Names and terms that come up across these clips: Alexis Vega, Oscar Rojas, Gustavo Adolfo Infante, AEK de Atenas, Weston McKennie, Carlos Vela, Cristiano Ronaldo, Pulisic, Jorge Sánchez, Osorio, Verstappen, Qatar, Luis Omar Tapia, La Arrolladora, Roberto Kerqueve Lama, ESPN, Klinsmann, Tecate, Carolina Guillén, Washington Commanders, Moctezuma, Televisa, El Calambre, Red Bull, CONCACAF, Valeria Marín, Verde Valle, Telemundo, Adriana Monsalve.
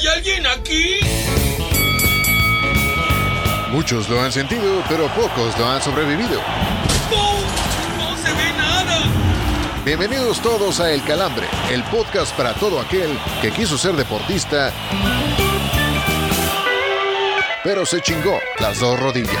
¿Hay alguien aquí? Muchos lo han sentido, pero pocos lo han sobrevivido. ¡No! ¡No se ve nada! Bienvenidos todos a El Calambre, el podcast para todo aquel que quiso ser deportista, pero se chingó las dos rodillas.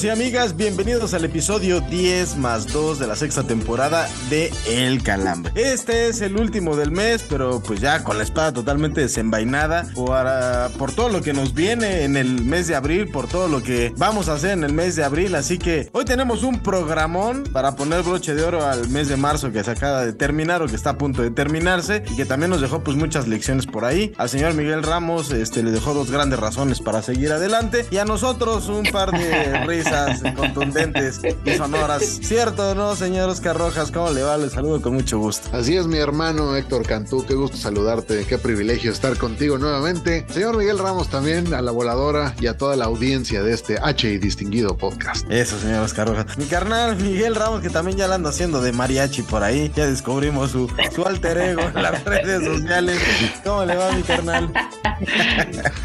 Y amigas, bienvenidos al episodio 10+2 de la sexta temporada de El Calambre. Este es el último del mes, pero pues ya con la espada totalmente desenvainada por todo lo que nos viene en el mes de abril, por todo lo que vamos a hacer en el mes de abril, así que hoy tenemos un programón para poner broche de oro al mes de marzo que se acaba de terminar o que está a punto de terminarse y que también nos dejó pues muchas lecciones por ahí. Al señor Miguel Ramos le dejó dos grandes razones para seguir adelante y a nosotros un par de risas contundentes y sonoras. ¿Cierto o no, señor Oscar Rojas? ¿Cómo le va? Les saludo con mucho gusto. Así es, mi hermano Héctor Cantú, qué gusto saludarte, qué privilegio estar contigo nuevamente. Señor Miguel Ramos también, a la voladora y a toda la audiencia de este H y distinguido podcast. Eso, señor Oscar Rojas. Mi carnal Miguel Ramos, que también ya la anda haciendo de mariachi por ahí, ya descubrimos su alter ego en las redes sociales. ¿Cómo le va, mi carnal?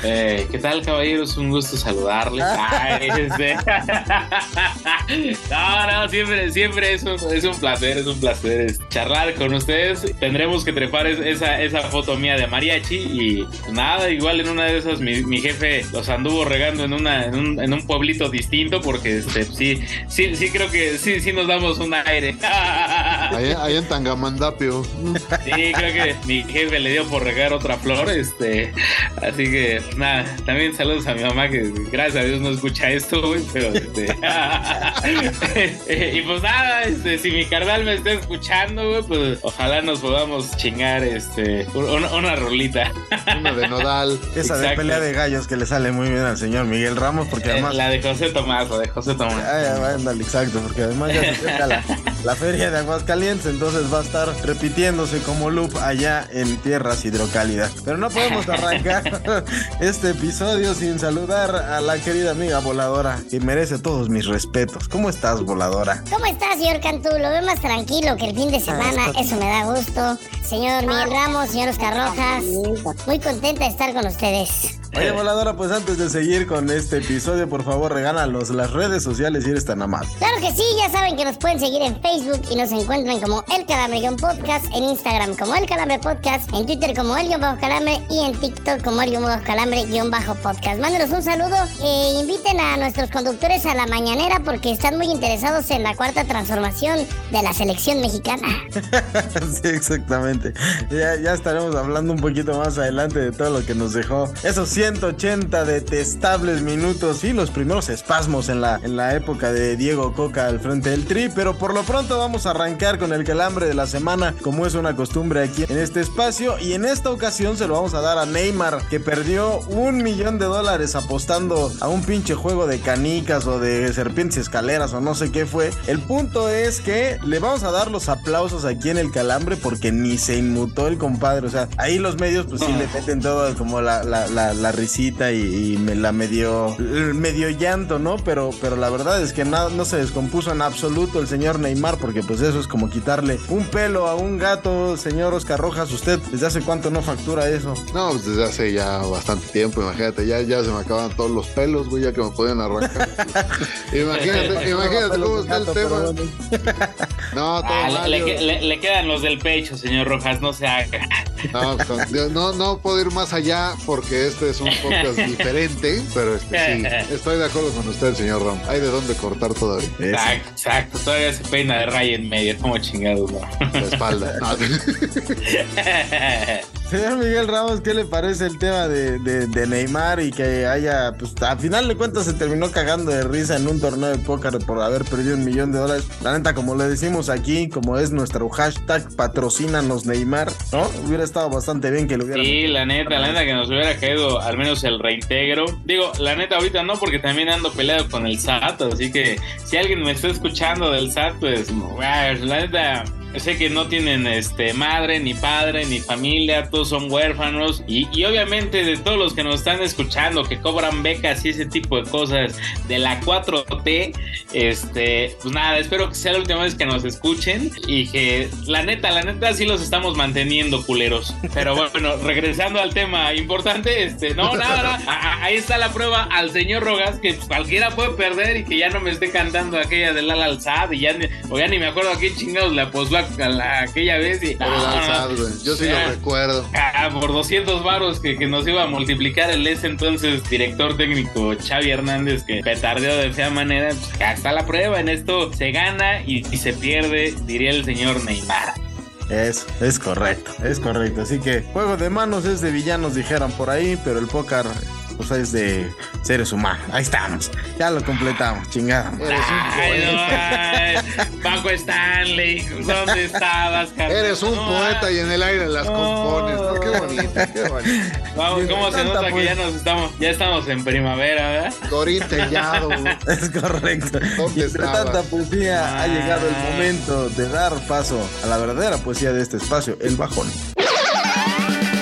¿Qué tal, caballeros? Un gusto saludarles. Ay, No, siempre es un placer charlar con ustedes. Tendremos que trepar esa foto mía de mariachi y nada, igual en una de esas mi jefe los anduvo regando en un pueblito distinto porque sí creo que sí nos damos un aire. Ahí en Tangamandapio. Sí, creo que mi jefe le dio por regar otra flor, así que nada, también saludos a mi mamá que gracias a Dios no escucha esto, güey, pero y pues nada, si mi carnal me está escuchando, güey, pues ojalá nos podamos chingar una rolita. Una de Nodal. Esa de pelea de gallos que le sale muy bien al señor Miguel Ramos, porque además la de José Tomás. Ándale, exacto, porque además ya se acerca la feria de Aguascalientes, entonces va a estar repitiéndose como loop allá en tierras hidrocálidas. Pero no podemos arrancar este episodio sin saludar a la querida amiga voladora, que merece todos mis respetos. ¿Cómo estás, voladora? ¿Cómo estás, señor Cantú? Lo veo más tranquilo que el fin de semana, eso me da gusto. Señor Miguel Ramos, señor Oscar Rojas, muy contenta de estar con ustedes. Oye, voladora, pues antes de seguir con este episodio, por favor, regálanos las redes sociales si eres tan amable. Claro que sí, ya saben que nos pueden seguir en Facebook y nos encuentran como El Calambre-Podcast, en Instagram como El Calambre Podcast, en Twitter como El-Calambre y en TikTok como El-Calambre-Podcast. Mándenos un saludo e inviten a nuestros conductores a la mañanera porque están muy interesados en la cuarta transformación de la selección mexicana. Sí, exactamente. Ya estaremos hablando un poquito más adelante de todo lo que nos dejó esos 180 detestables minutos y los primeros espasmos en la época de Diego Cocca al frente del Tri, pero por lo pronto vamos a arrancar con el calambre de la semana, como es una costumbre aquí en este espacio, y en esta ocasión se lo vamos a dar a Neymar, que perdió $1,000,000 apostando a un pinche juego de canicas o de serpientes y escaleras o no sé qué fue. El punto es que le vamos a dar los aplausos aquí en el calambre porque ni se inmutó el compadre, o sea, ahí los medios pues sí le meten todo como la risita y medio llanto, ¿no? Pero la verdad es que no se descompuso en absoluto el señor Neymar, porque pues eso es como quitarle un pelo a un gato. Señor Oscar Rojas, ¿usted desde hace cuánto no factura eso? No, pues desde hace ya bastante tiempo, imagínate, ya se me acaban todos los pelos, güey, ya que me podían arrancar. imagínate cómo está el tema. Bueno. No, todo le quedan los del pecho, señor Rojas, no se haga. No puedo ir más allá porque este es un podcast diferente, pero sí, estoy de acuerdo con usted, señor Ram. Hay de dónde cortar todavía. Exacto. Todavía se peina de raya en medio, como chingados, ¿no? La espalda. No. Señor Miguel Ramos, ¿qué le parece el tema de Neymar y que haya, pues, a final de cuentas se terminó cagando de risa en un torneo de póker por haber perdido $1,000,000? La neta, como le decimos aquí, como es nuestro hashtag, patrocínanos Neymar, ¿no? Hubiera estado bastante bien que lo hubiera... Sí, la neta que nos hubiera caído al menos el reintegro. Digo, la neta, ahorita no, porque también ando peleado con el SAT, así que si alguien me está escuchando del SAT, pues, la neta... Sé que no tienen madre, ni padre, ni familia, todos son huérfanos y obviamente de todos los que nos están escuchando, que cobran becas y ese tipo de cosas de la 4T, pues nada, espero que sea la última vez que nos escuchen y que la neta sí los estamos manteniendo, culeros. Pero bueno, regresando al tema importante, ahí está la prueba al señor Rogas, que cualquiera puede perder y que ya no me esté cantando aquella del al alzad y ya ni me acuerdo a quién chingados la posló aquella vez y... Pero lanzado, yo sí lo recuerdo. Por $200 que nos iba a multiplicar el entonces director técnico Xavi Hernández, que petardeó de fea manera. Pues, hasta la prueba, en esto se gana y se pierde, diría el señor Neymar. Es correcto. Así que juego de manos es de villanos, dijeran por ahí, pero el póker... pues es de seres humanos. Ahí estamos. Ya lo completamos, chingada. Eres un poeta. Paco Stanley, ¿dónde estabas, carnal? Eres un poeta y en el aire las compones. ¿No? Qué bonito. Vamos, ¿cómo se nota que ya estamos en primavera, ¿verdad? Corintellado. Es correcto. ¿Dónde estabas? Entre tanta poesía ha llegado el momento de dar paso a la verdadera poesía de este espacio, el bajón.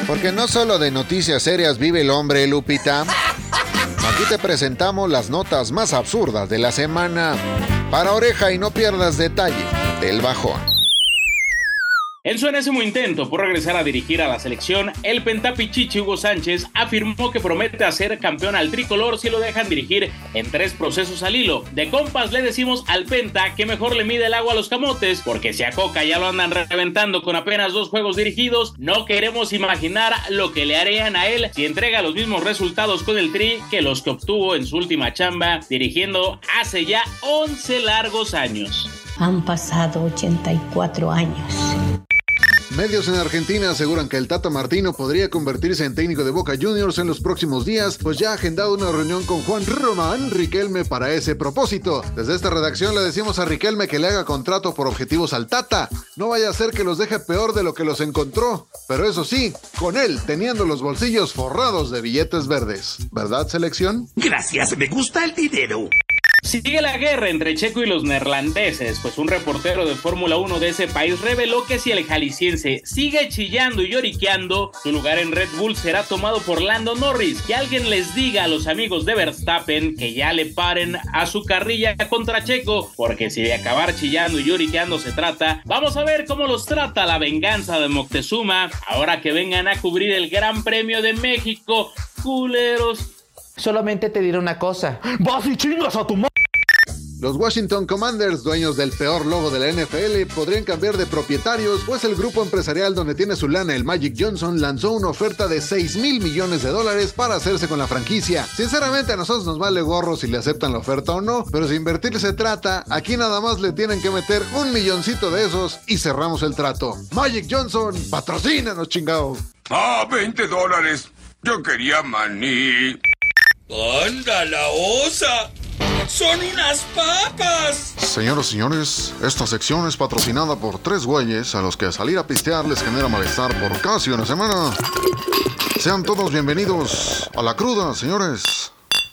Porque no solo de noticias serias vive el hombre, Lupita. Aquí te presentamos las notas más absurdas de la semana. Para oreja y no pierdas detalle del bajón. En su enésimo intento por regresar a dirigir a la selección, el pentapichichi Hugo Sánchez afirmó que promete hacer campeón al tricolor si lo dejan dirigir en 3 procesos al hilo. De compas le decimos al Penta que mejor le mide el agua a los camotes, porque si a Cocca ya lo andan reventando con apenas 2 juegos dirigidos, no queremos imaginar lo que le harían a él si entrega los mismos resultados con el Tri que los que obtuvo en su última chamba dirigiendo hace ya 11 largos años. Han pasado 84 años. Medios en Argentina aseguran que el Tata Martino podría convertirse en técnico de Boca Juniors en los próximos días, pues ya ha agendado una reunión con Juan Román Riquelme para ese propósito. Desde esta redacción le decimos a Riquelme que le haga contrato por objetivos al Tata. No vaya a ser que los deje peor de lo que los encontró, pero eso sí, con él teniendo los bolsillos forrados de billetes verdes. ¿Verdad, selección? Gracias, me gusta el dinero. Sigue la guerra entre Checo y los neerlandeses, pues un reportero de Fórmula 1 de ese país reveló que si el jalisciense sigue chillando y lloriqueando, su lugar en Red Bull será tomado por Lando Norris. Que alguien les diga a los amigos de Verstappen que ya le paren a su carrilla contra Checo, porque si de acabar chillando y lloriqueando se trata, vamos a ver cómo los trata la venganza de Moctezuma ahora que vengan a cubrir el Gran Premio de México, culeros. Solamente te diré una cosa, vas y chingas a tu madre. Los Washington Commanders, dueños del peor logo de la NFL, podrían cambiar de propietarios, pues el grupo empresarial donde tiene su lana el Magic Johnson lanzó una oferta de $6,000,000,000 para hacerse con la franquicia. Sinceramente, a nosotros nos vale gorro si le aceptan la oferta o no, pero si invertir se trata, aquí nada más le tienen que meter $1,000,000 de esos y cerramos el trato. Magic Johnson, patrocínanos, chingado. $20. Yo quería maní. ¡Anda la osa! ¡Son unas papas! Señoras y señores, esta sección es patrocinada por 3 güeyes a los que salir a pistear les genera malestar por casi una semana. Sean todos bienvenidos a La Cruda, señores.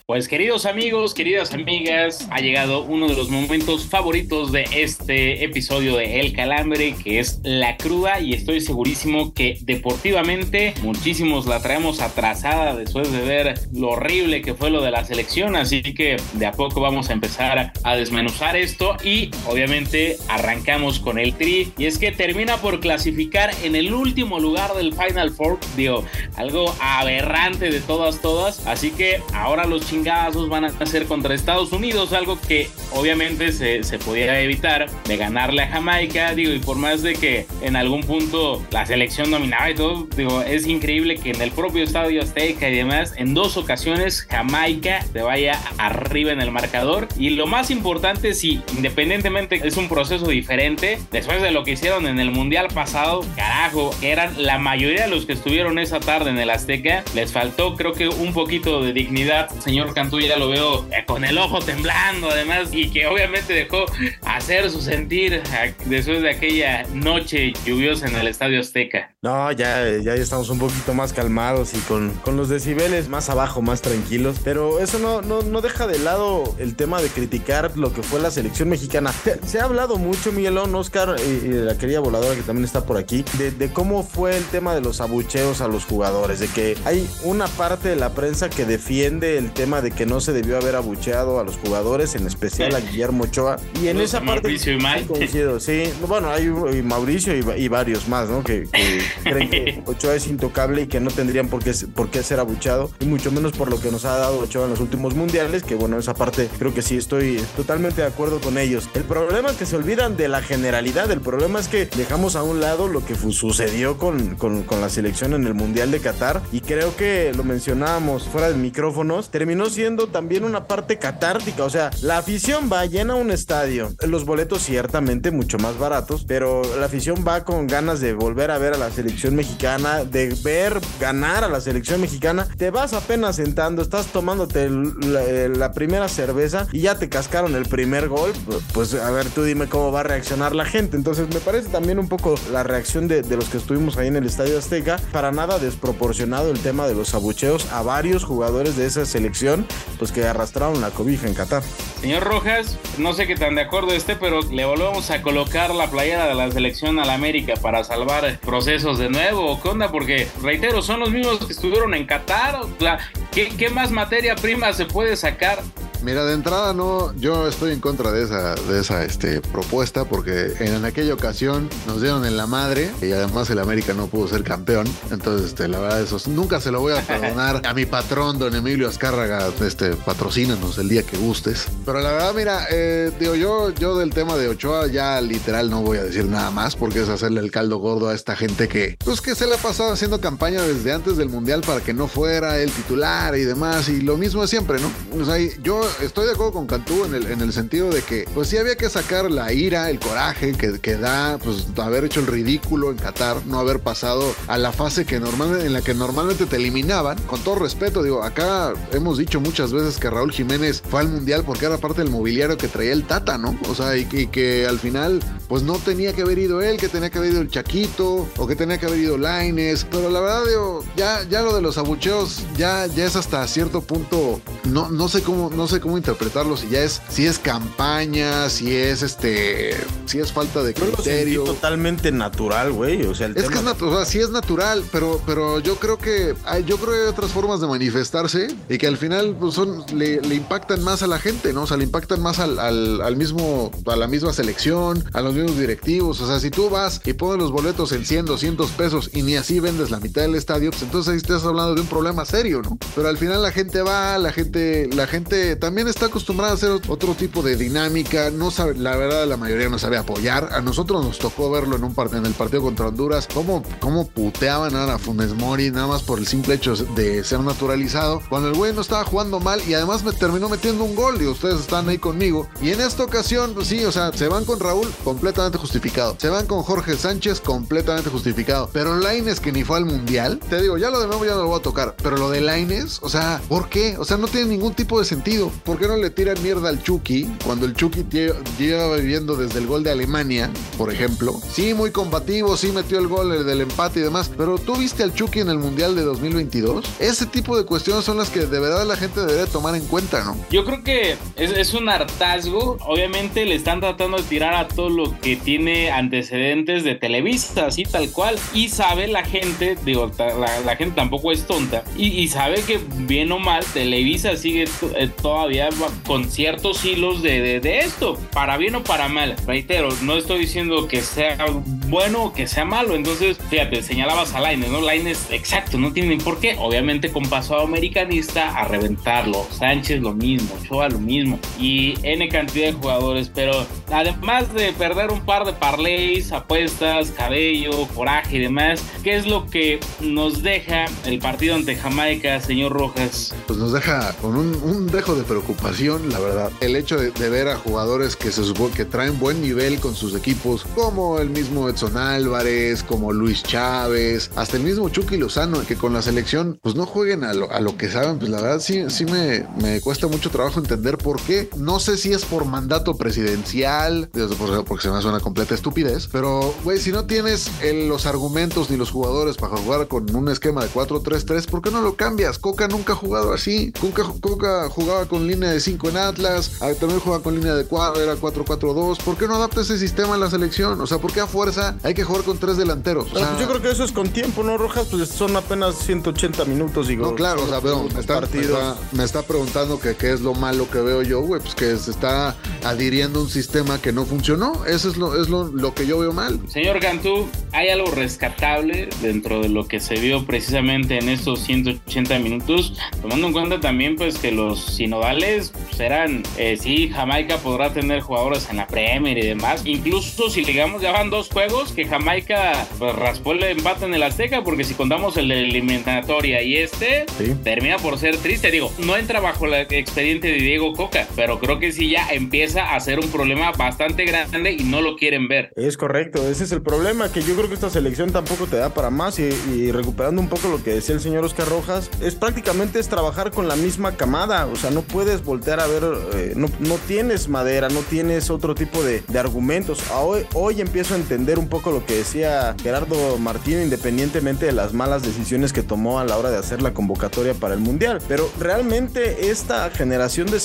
Pues queridos amigos, queridas amigas, ha llegado uno de los momentos favoritos de este episodio de El Calambre, que es La Cruda, y estoy segurísimo que deportivamente muchísimos la traemos atrasada después de ver lo horrible que fue lo de la selección, así que de a poco vamos a empezar a desmenuzar esto y obviamente arrancamos con el Tri, y es que termina por clasificar en el último lugar del Final Four, digo, algo aberrante de todas, así que ahora los chingados chingazos van a ser contra Estados Unidos, algo que obviamente se podía evitar de ganarle a Jamaica, digo, y por más de que en algún punto la selección dominaba y todo, digo, es increíble que en el propio Estadio Azteca y demás, en dos ocasiones Jamaica se vaya arriba en el marcador, y lo más importante, si independientemente es un proceso diferente, después de lo que hicieron en el Mundial pasado, carajo, eran la mayoría de los que estuvieron esa tarde en el Azteca, les faltó creo que un poquito de dignidad. Señor Cantú, ya lo veo con el ojo temblando además, y que obviamente dejó hacer su sentir después de aquella noche lluviosa en el Estadio Azteca. No, ya estamos un poquito más calmados y con los decibeles más abajo, más tranquilos, pero eso no deja de lado el tema de criticar lo que fue la selección mexicana. Se ha hablado mucho, Miguelón, Oscar, y de la querida voladora que también está por aquí, de cómo fue el tema de los abucheos a los jugadores, de que hay una parte de la prensa que defiende el tema de que no se debió haber abucheado a los jugadores, en especial a Guillermo Ochoa, y en esa parte Mauricio y Mike. Coincido, sí, bueno, hay Mauricio y varios más, ¿no? Que creen que Ochoa es intocable y que no tendrían por qué ser abucheado, y mucho menos por lo que nos ha dado Ochoa en los últimos mundiales, que bueno, esa parte creo que sí estoy totalmente de acuerdo con ellos. El problema es que se olvidan de la generalidad, el problema es que dejamos a un lado lo que sucedió con la selección en el Mundial de Qatar, y creo que lo mencionábamos fuera de micrófonos, terminó siendo también una parte catártica, o sea, la afición va, llena un estadio, los boletos ciertamente mucho más baratos, pero la afición va con ganas de volver a ver a la selección mexicana, de ver ganar a la selección mexicana, te vas apenas sentando, estás tomándote la primera cerveza y ya te cascaron el primer gol, pues a ver, tú dime cómo va a reaccionar la gente. Entonces me parece también un poco la reacción de los que estuvimos ahí en el Estadio Azteca, para nada desproporcionado el tema de los abucheos a varios jugadores de esa selección, pues que arrastraron la cobija en Qatar. Señor Rojas, no sé qué tan de acuerdo esté, pero le volvemos a colocar la playera de la selección a la América para salvar procesos de nuevo, ¿qué onda? Porque, reitero, son los mismos que estuvieron en Qatar, ¿qué más materia prima se puede sacar? Mira, de entrada no, yo estoy en contra de esa propuesta, porque en aquella ocasión nos dieron en la madre y además el América no pudo ser campeón. Entonces, la verdad, eso nunca se lo voy a perdonar a mi patrón, don Emilio Azcárraga. Patrocínanos el día que gustes. Pero la verdad, mira, digo, yo del tema de Ochoa ya literal no voy a decir nada más, porque es hacerle el caldo gordo a esta gente que se le ha pasado haciendo campaña desde antes del Mundial para que no fuera el titular y demás, y lo mismo es siempre, ¿no? O sea, yo estoy de acuerdo con Cantú en el sentido de que pues sí había que sacar la ira, el coraje que da pues haber hecho el ridículo en Qatar, no haber pasado a la fase en la que normalmente te eliminaban. Con todo respeto, digo, acá hemos dicho muchas veces que Raúl Jiménez fue al Mundial porque era parte del mobiliario que traía el Tata, ¿no? O sea, y que al final pues no tenía que haber ido él, que tenía que haber ido el Chaquito o que tenía que haber ido Lainez, pero la verdad, digo, ya lo de los abucheos ya es hasta cierto punto, no sé cómo interpretarlo, si es campaña, si es falta de criterio. Es totalmente natural, güey, o sea, es natural, o sea, sí es natural, pero yo creo que hay otras formas de manifestarse y que al final pues, le impactan más a la gente, ¿no? O sea, le impactan más a la misma selección, a los mismos directivos. O sea, si tú vas y pones los boletos en 100, 200 pesos y ni así vendes la mitad del estadio, pues entonces ahí estás hablando de un problema serio, ¿no? Pero al final la gente también está acostumbrada a hacer otro tipo de dinámica. No sabe, la verdad, la mayoría no sabe apoyar. A nosotros nos tocó verlo en el partido contra Honduras, cómo puteaban a Funes Mori nada más por el simple hecho de ser naturalizado, cuando el güey no estaba jugando mal y además me terminó metiendo un gol, y ustedes están ahí conmigo. Y en esta ocasión, pues sí, o sea, se van con Raúl, completamente justificado, se van con Jorge Sánchez, completamente justificado, pero Lainez, que ni fue al Mundial, te digo, ya lo de nuevo ya no lo voy a tocar, pero lo de Lainez, o sea, ¿por qué? O sea, no tiene ningún tipo de sentido. ¿Por qué no le tiran mierda al Chucky cuando el Chucky lleva viviendo desde el gol de Alemania, por ejemplo? Sí, muy combativo, sí metió el gol del empate y demás, pero ¿tú viste al Chucky en el Mundial de 2022? Ese tipo de cuestiones son las que de verdad la gente debería tomar en cuenta, ¿no? Yo creo que es un hartazgo. Obviamente le están tratando de tirar a todo lo que tiene antecedentes de Televisa, así tal cual, y sabe la gente, digo, la gente tampoco es tonta, y sabe que bien o mal Televisa sigue todavía con ciertos hilos de esto, para bien o para mal. Reitero, no estoy diciendo que sea bueno o que sea malo. Entonces, fíjate, señalabas a Lainez, ¿no? Lainez, exacto, no tienen por qué. Obviamente con pasado americanista a reventarlo. Sánchez lo mismo, Ochoa lo mismo y N cantidad de jugadores, pero además de perder un par de parlays, apuestas, cabello, coraje y demás, ¿qué es lo que nos deja el partido ante Jamaica, señor Rojas? Pues nos deja con un dejo de preocupación, la verdad. El hecho de ver a jugadores que se supone que traen buen nivel con sus equipos, como el mismo Edson Álvarez, como Luis Chávez, hasta el mismo Chucky Lozano, que con la selección pues no jueguen a lo que saben, pues la verdad sí me cuesta mucho trabajo entender por qué. No sé si es por mandato presidencial, porque se me hace una completa estupidez, pero güey, si no tienes los argumentos ni los jugadores para jugar con un esquema de 4-3-3, ¿por qué no lo cambias? Cocca nunca ha jugado así. Cocca jugaba con línea de 5 en Atlas, también jugaba con línea de 4, era 4-4-2. ¿Por qué no adapta ese sistema a la selección? O sea, ¿por qué a fuerza hay que jugar con 3 delanteros? O sea, pues yo creo que eso es con tiempo, ¿no, Rojas? Pues son apenas 180 minutos, digo. No, claro, o sea, perdón, me está preguntando que qué es lo malo que veo yo, güey, pues que se está adhiriendo a un sistema que no funcionó. Eso es lo que yo veo mal. Señor Cantú, ¿hay algo rescatable dentro de lo que se vio precisamente en estos 180 minutos? Tomando en cuenta también pues que los sinodales serán, sí, Jamaica podrá tener jugadores en la Premier y demás. Incluso si digamos ya van 2 juegos que Jamaica pues raspó el empate en el Azteca, porque si contamos el de eliminatoria y sí, termina por ser triste. Digo, no entra bajo el expediente de Diego Cocca, pero creo que sí ya empieza a ser un problema bastante grande y no lo quieren ver. Es correcto, ese es el problema, que yo creo que esta selección tampoco te da para más y recuperando un poco lo que decía el señor Oscar Rojas, es prácticamente es trabajar con la misma camada, o sea, no puedes voltear a ver, no tienes madera, no tienes otro tipo de argumentos. Hoy empiezo a entender un poco lo que decía Gerardo Martín, independientemente de las malas decisiones que tomó a la hora de hacer la convocatoria para el Mundial, pero realmente esta generación de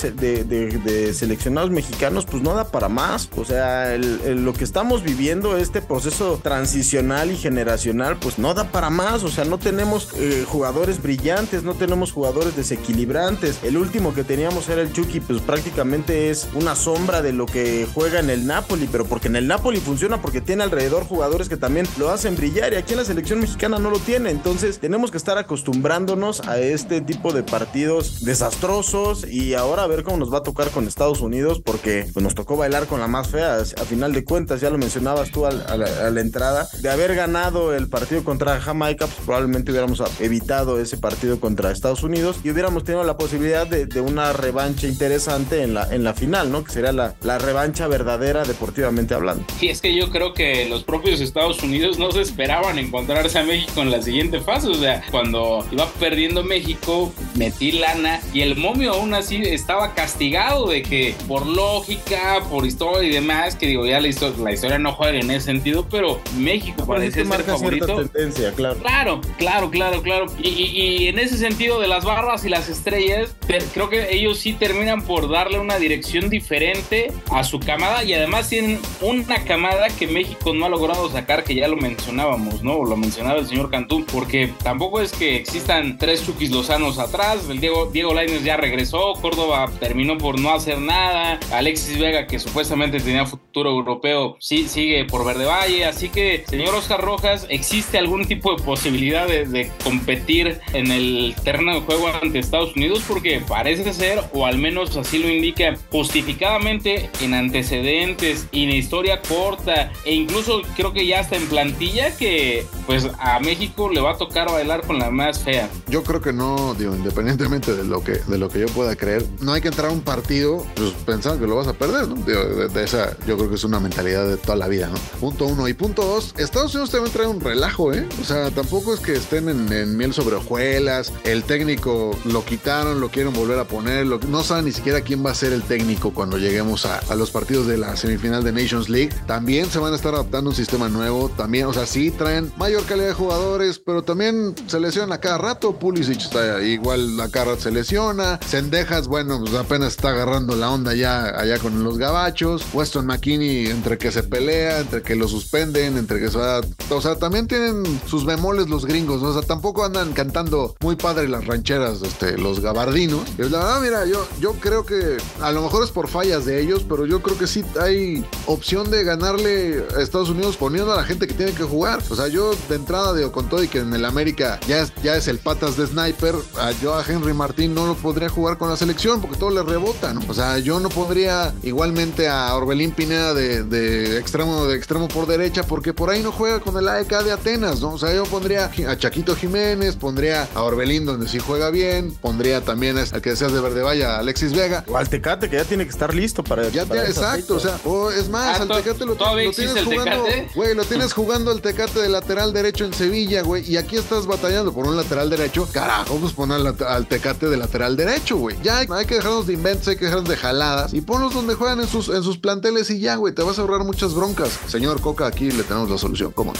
seleccionados mexicanos pues no da para más. O sea, lo que estamos viviendo, este proceso transicional y generacional, pues no da para más. O sea, no tenemos jugadores brillantes, no tenemos jugadores desequilibrantes. El último que teníamos era el Chucky, pues prácticamente es una sombra de lo que juega en el Napoli, pero porque en el Napoli funciona, porque tiene alrededor jugadores que también lo hacen brillar, y aquí en la selección mexicana no lo tiene. Entonces tenemos que estar acostumbrándonos a este tipo de partidos desastrosos, y ahora a ver cómo nos va a tocar con Estados Unidos, porque pues nos tocó bailar con la más fea. A final de cuentas, ya lo mencionabas tú a la entrada, de haber ganado el partido contra Jamaica, pues probablemente hubiéramos evitado ese partido contra Estados Unidos y hubiéramos tenido la posibilidad de una revancha interesante en la final, ¿no? Que sería la revancha verdadera deportivamente hablando. Sí, es que yo creo que los propios Estados Unidos no se esperaban encontrarse a México en la siguiente fase. O sea, cuando iba perdiendo México, metí lana, y el momio aún así estaba castigado de que por lógica, por historia y demás, que digo, ya la historia no juega en ese sentido, pero México parece ser favorito. Tendencia, claro. Claro. Y en ese sentido de las barras y las estrellas, creo que ellos sí terminan por darle una dirección diferente a su camada, y además tienen una camada que México no ha logrado sacar, que ya lo mencionábamos, ¿no? O lo mencionaba el señor Cantú, porque tampoco es que existan 3 Chuquis Lozanos atrás. El Diego Lainez ya regresó, Córdoba terminó por no hacer nada, Alexis Vega, que supuestamente tenía futuro europeo, sí sigue por Verde Valle. Así que, señor Oscar Rojas, ¿existe algún tipo de posibilidad de competir en el terreno de juego ante Estados Unidos? Porque parece ser, o al menos así lo indica justificadamente en antecedentes, en historia corta, e incluso creo que ya está en plantilla, que pues a México le va a tocar bailar con la más fea. Yo creo que no, digo, independientemente de lo que yo pueda creer, no hay que entrar a un partido pues pensando que lo vas a perder, ¿no? Digo, de esa, yo creo que es una mentalidad de toda la vida, ¿no? Punto 1 y punto 2, Estados Unidos también trae un relajo, ¿eh? O sea, tampoco es que estén en miel sobre hojuelas. El técnico lo quitaron, lo quieren volver a poner, no saben ni siquiera quién va a ser el técnico cuando lleguemos a los partidos de la semifinal de Nations League. También se van a estar adaptando un sistema nuevo, también, o sea, sí traen mayor mayor calidad de jugadores, pero también se lesiona a cada rato. Pulisic está igual, a cada rato se lesiona. Sendejas, bueno, pues apenas está agarrando la onda ya allá con los gabachos. Weston McKennie, entre que se pelea, entre que lo suspenden, entre que se va... O sea, también tienen sus bemoles los gringos, ¿no? O sea, tampoco andan cantando muy padre las rancheras, los gabardinos. Y la verdad, mira, yo creo que a lo mejor es por fallas de ellos, pero yo creo que sí hay opción de ganarle a Estados Unidos poniendo a la gente que tiene que jugar. O sea, yo de entrada digo, con todo y que en el América ya es el patas de sniper, yo a Henry Martín no lo podría jugar con la selección porque todo le rebota, ¿no? O sea, yo no podría igualmente a Orbelín Pineda de extremo por derecha porque por ahí no juega con el AEK de Atenas, ¿no? O sea, yo pondría a Chaquito Jiménez, pondría a Orbelín donde sí juega bien, pondría también al que deseas de Verde Valle, a Alexis Vega. O al Tecate, que ya tiene que estar listo para... Exacto, o sea, o es más, al Tecate lo tienes jugando... Güey, lo tienes jugando al Tecate de lateral derecho en Sevilla, güey, y aquí estás batallando por un lateral derecho. Carajo, pues pon al Tecate de lateral derecho, güey. Ya hay que dejarnos de inventos, hay que dejarnos de jaladas y ponlos donde juegan en sus planteles y ya, güey, te vas a ahorrar muchas broncas. Señor Cocca, aquí le tenemos la solución, ¿cómo?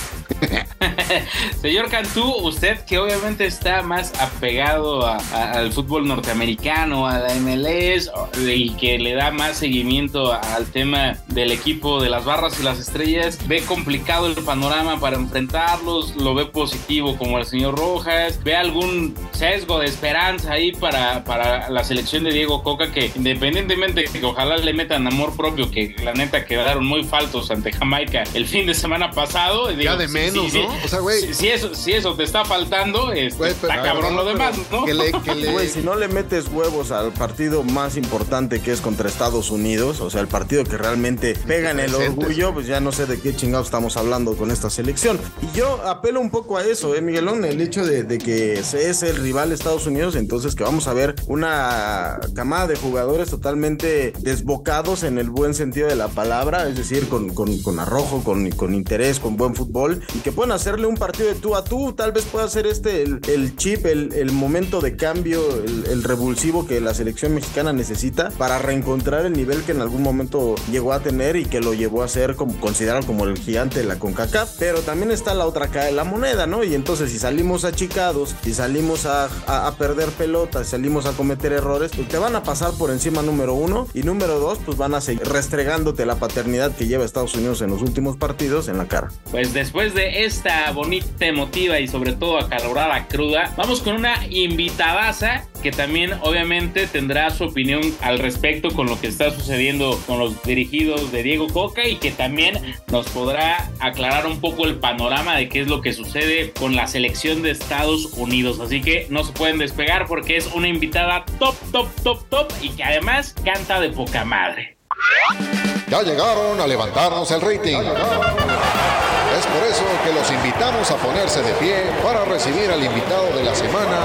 Señor Cantú, usted que obviamente está más apegado al fútbol norteamericano, a la MLS, y que le da más seguimiento al tema del equipo de las barras y las estrellas, ¿ve complicado el panorama para enfrentarlos? ¿Lo ve positivo como el señor Rojas? ¿Ve algún sesgo de esperanza ahí para la selección de Diego Cocca, que independientemente que ojalá le metan amor propio, que la neta quedaron muy faltos ante Jamaica el fin de semana pasado? Digo, ya de menos, sí, ¿no? Sí, o sea, güey, si eso te está faltando, güey, pero, está cabrón, no, lo demás, ¿no? Güey, si no le metes huevos al partido más importante, que es contra Estados Unidos, o sea, el partido que realmente pega en el orgullo, pues ya no sé de qué chingados estamos hablando con esta selección. Y yo apelo un poco a eso, Miguelón, el hecho de que es el rival de Estados Unidos, entonces que vamos a ver una camada de jugadores totalmente desbocados en el buen sentido de la palabra, es decir, con arrojo, con interés, con buen fútbol, y que pueden hacerle un partido de tú a tú. Tal vez pueda ser el chip, el momento de cambio, el revulsivo que la selección mexicana necesita para reencontrar el nivel que en algún momento llegó a tener y que lo llevó a ser considerado como el gigante de la CONCACAF. Pero también está la otra cara de la moneda, ¿no? Y entonces, si salimos achicados, si salimos a perder pelotas, si salimos a cometer errores, pues te van a pasar por encima, número uno, y número dos, pues van a seguir restregándote la paternidad que lleva Estados Unidos en los últimos partidos en la cara. Pues después de esta bonita, emotiva y sobre todo acalorada cruda, vamos con una invitadaza que también obviamente tendrá su opinión al respecto con lo que está sucediendo con los dirigidos de Diego Cocca, y que también nos podrá aclarar un poco el panorama de qué es lo que sucede con la selección de Estados Unidos. Así que no se pueden despegar porque es una invitada top y que además canta de poca madre. Ya llegaron a levantarnos el rating. Es por eso que los invitamos a ponerse de pie para recibir al invitado de la semana,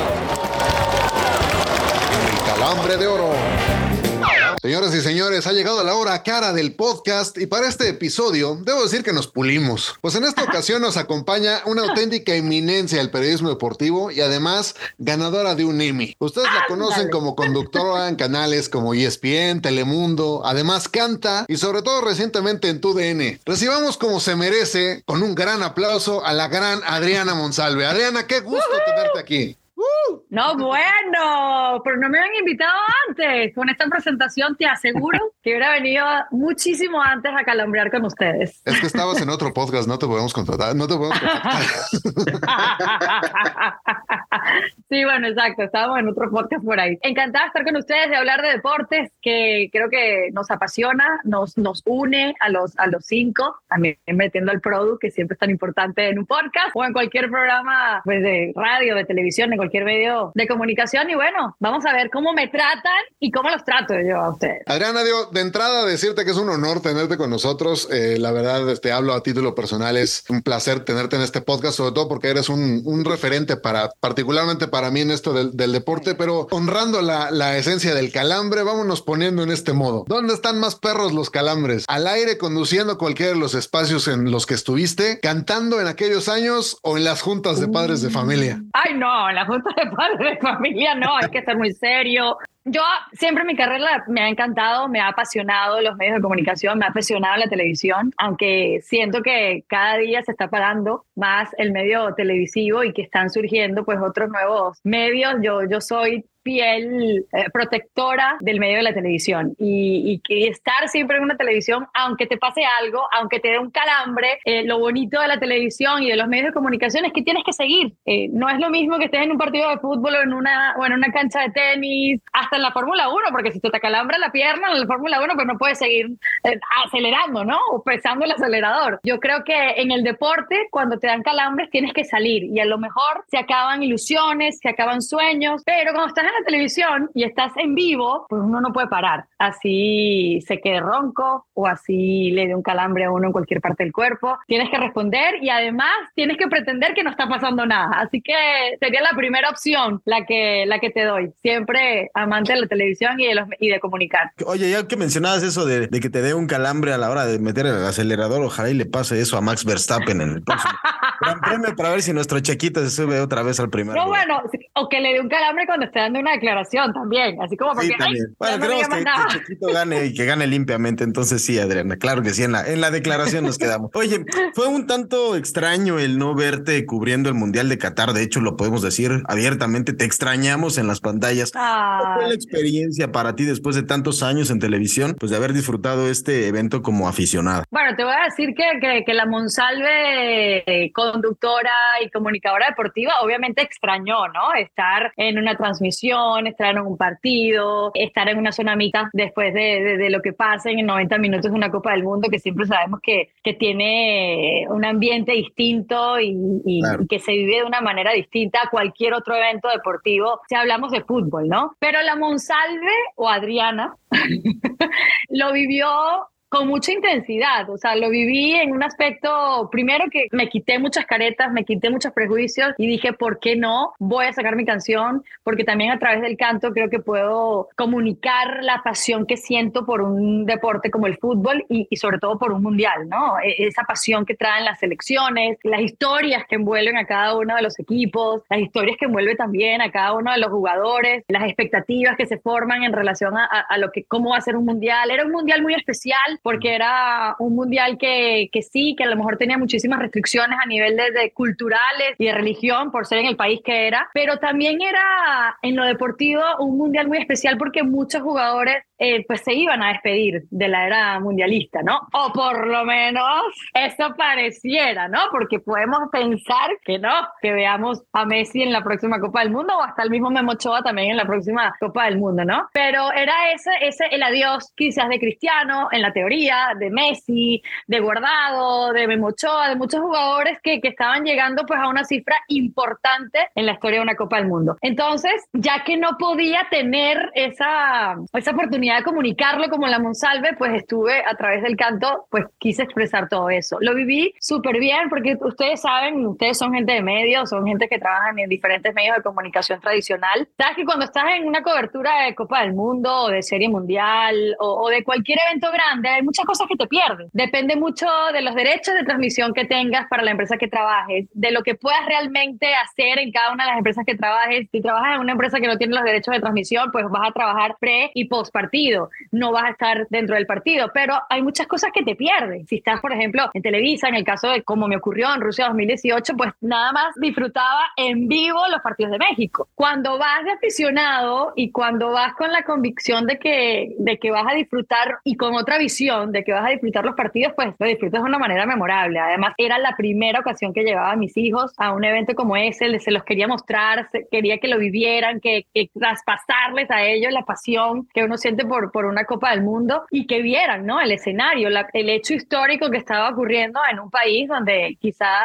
el Calambre de Oro. Señoras y señores, ha llegado la hora cara del podcast, y para este episodio debo decir que nos pulimos. Pues en esta ocasión nos acompaña una auténtica eminencia del periodismo deportivo y además ganadora de un Emmy. Ustedes la conocen como conductora en canales como ESPN, Telemundo, además canta y sobre todo recientemente en TUDN. Recibamos como se merece, con un gran aplauso, a la gran Adriana Monsalve. Adriana, qué gusto tenerte aquí. No, bueno, pero no me habían invitado antes. Con esta presentación te aseguro que hubiera venido muchísimo antes a calambrear con ustedes. Es que estabas en otro podcast, no te podemos contratar, no te podemos contratar. Sí, bueno, exacto, estábamos en otro podcast por ahí. Encantada de estar con ustedes, de hablar de deportes, que creo que nos apasiona, nos une a los cinco, también metiendo al product, que siempre es tan importante en un podcast o en cualquier programa, pues, de radio, de televisión, en cualquier medio de comunicación. Y bueno, vamos a ver cómo me tratan y cómo los trato yo a ustedes. Adriana, digo, de entrada decirte que es un honor tenerte con nosotros. La verdad, hablo a título personal, es un placer tenerte en este podcast, sobre todo porque eres un referente particularmente para mí en esto del deporte, pero honrando la esencia del calambre, vámonos poniendo en este modo. ¿Dónde están más perros los calambres? ¿Al aire conduciendo cualquiera de los espacios en los que estuviste? ¿Cantando en aquellos años o en las juntas de padres de familia? Ay, no, en las juntas de padres de familia no, hay que ser muy serio. Yo siempre en mi carrera me ha encantado, me ha apasionado los medios de comunicación, me ha apasionado la televisión, aunque siento que cada día se está parando más el medio televisivo y que están surgiendo pues otros nuevos medios. Yo soy piel protectora del medio de la televisión y estar siempre en una televisión, aunque te pase algo, aunque te dé un calambre, lo bonito de la televisión y de los medios de comunicación es que tienes que seguir. No es lo mismo que estés en un partido de fútbol o en una cancha de tenis, hasta en la Fórmula 1, porque si te calambra la pierna en la Fórmula 1, pues no puedes seguir acelerando, ¿no? O pesando el acelerador. Yo creo que en el deporte, cuando te dan calambres, tienes que salir y a lo mejor se acaban ilusiones, se acaban sueños, pero cuando estás en la televisión y estás en vivo, pues uno no puede parar. Así se quede ronco o así le dé un calambre a uno en cualquier parte del cuerpo. Tienes que responder y además tienes que pretender que no está pasando nada. Así que sería la primera opción la que te doy. Siempre amante de la televisión y de comunicar. Oye, ya que mencionabas eso de que te dé un calambre a la hora de meter el acelerador, ojalá y le pase eso a Max Verstappen en el próximo Gran Premio para ver si nuestro Chaquito se sube otra vez al primer lugar. Bueno, o que le dé un calambre cuando esté dando una declaración también, así como porque sí, ay, bueno, queremos que Chiquito gane y que gane limpiamente, entonces sí, Adriana, claro que sí, en la declaración nos quedamos. Oye, fue un tanto extraño el no verte cubriendo el Mundial de Qatar, de hecho lo podemos decir abiertamente, te extrañamos en las pantallas. ¿Cuál fue la experiencia para ti después de tantos años en televisión, pues de haber disfrutado este evento como aficionada? Bueno, te voy a decir que la Monsalve, conductora y comunicadora deportiva, obviamente extrañó, ¿no? Estar en una transmisión, estar en un partido, estar en una zona mixta después de lo que pasa en 90 minutos de una Copa del Mundo, que siempre sabemos que tiene un ambiente distinto y, claro, y que se vive de una manera distinta a cualquier otro evento deportivo, si hablamos de fútbol, ¿no? Pero la Monsalve o Adriana lo vivió con mucha intensidad, o sea, lo viví en un aspecto, primero que me quité muchas caretas, me quité muchos prejuicios y dije, ¿por qué no? Voy a sacar mi canción, porque también a través del canto creo que puedo comunicar la pasión que siento por un deporte como el fútbol y sobre todo por un mundial, ¿no? Esa pasión que traen las selecciones, las historias que envuelven a cada uno de los equipos, las historias que envuelve también a cada uno de los jugadores, las expectativas que se forman en relación a lo que, cómo va a ser un mundial. Era un mundial muy especial, porque era un mundial que sí, que a lo mejor tenía muchísimas restricciones a nivel de culturales y de religión por ser en el país que era, pero también era en lo deportivo un mundial muy especial porque muchos jugadores pues se iban a despedir de la era mundialista, ¿no? O por lo menos eso pareciera, ¿no? Porque podemos pensar que no, que veamos a Messi en la próxima Copa del Mundo o hasta el mismo Memo Ochoa también en la próxima Copa del Mundo, ¿no? Pero era ese el adiós quizás de Cristiano en la teoría, de Messi, de Guardado, de Memo Ochoa, de muchos jugadores que estaban llegando pues a una cifra importante en la historia de una Copa del Mundo. Entonces, ya que no podía tener esa oportunidad de comunicarlo como la Monsalve, pues estuve a través del canto, pues quise expresar todo eso. Lo viví súper bien porque ustedes saben, ustedes son gente de medios, son gente que trabajan en diferentes medios de comunicación tradicional. Sabes que cuando estás en una cobertura de Copa del Mundo o de Serie Mundial o de cualquier evento grande, hay muchas cosas que te pierden. Depende mucho de los derechos de transmisión que tengas para la empresa que trabajes, de lo que puedas realmente hacer en cada una de las empresas que trabajes. Si trabajas en una empresa que no tiene los derechos de transmisión, pues vas a trabajar pre y post partido. No vas a estar dentro del partido, pero hay muchas cosas que te pierdes. Si estás, por ejemplo, en Televisa, en el caso de como me ocurrió en Rusia 2018, pues nada más disfrutaba en vivo los partidos de México. Cuando vas de aficionado y cuando vas con la convicción de que vas a disfrutar y con otra visión de que vas a disfrutar los partidos, pues lo disfrutas de una manera memorable. Además, era la primera ocasión que llevaba a mis hijos a un evento como ese, se los quería mostrar, quería que lo vivieran, que traspasarles a ellos la pasión que uno siente por una Copa del Mundo y que vieran, ¿no?, el escenario, el hecho histórico que estaba ocurriendo en un país donde quizás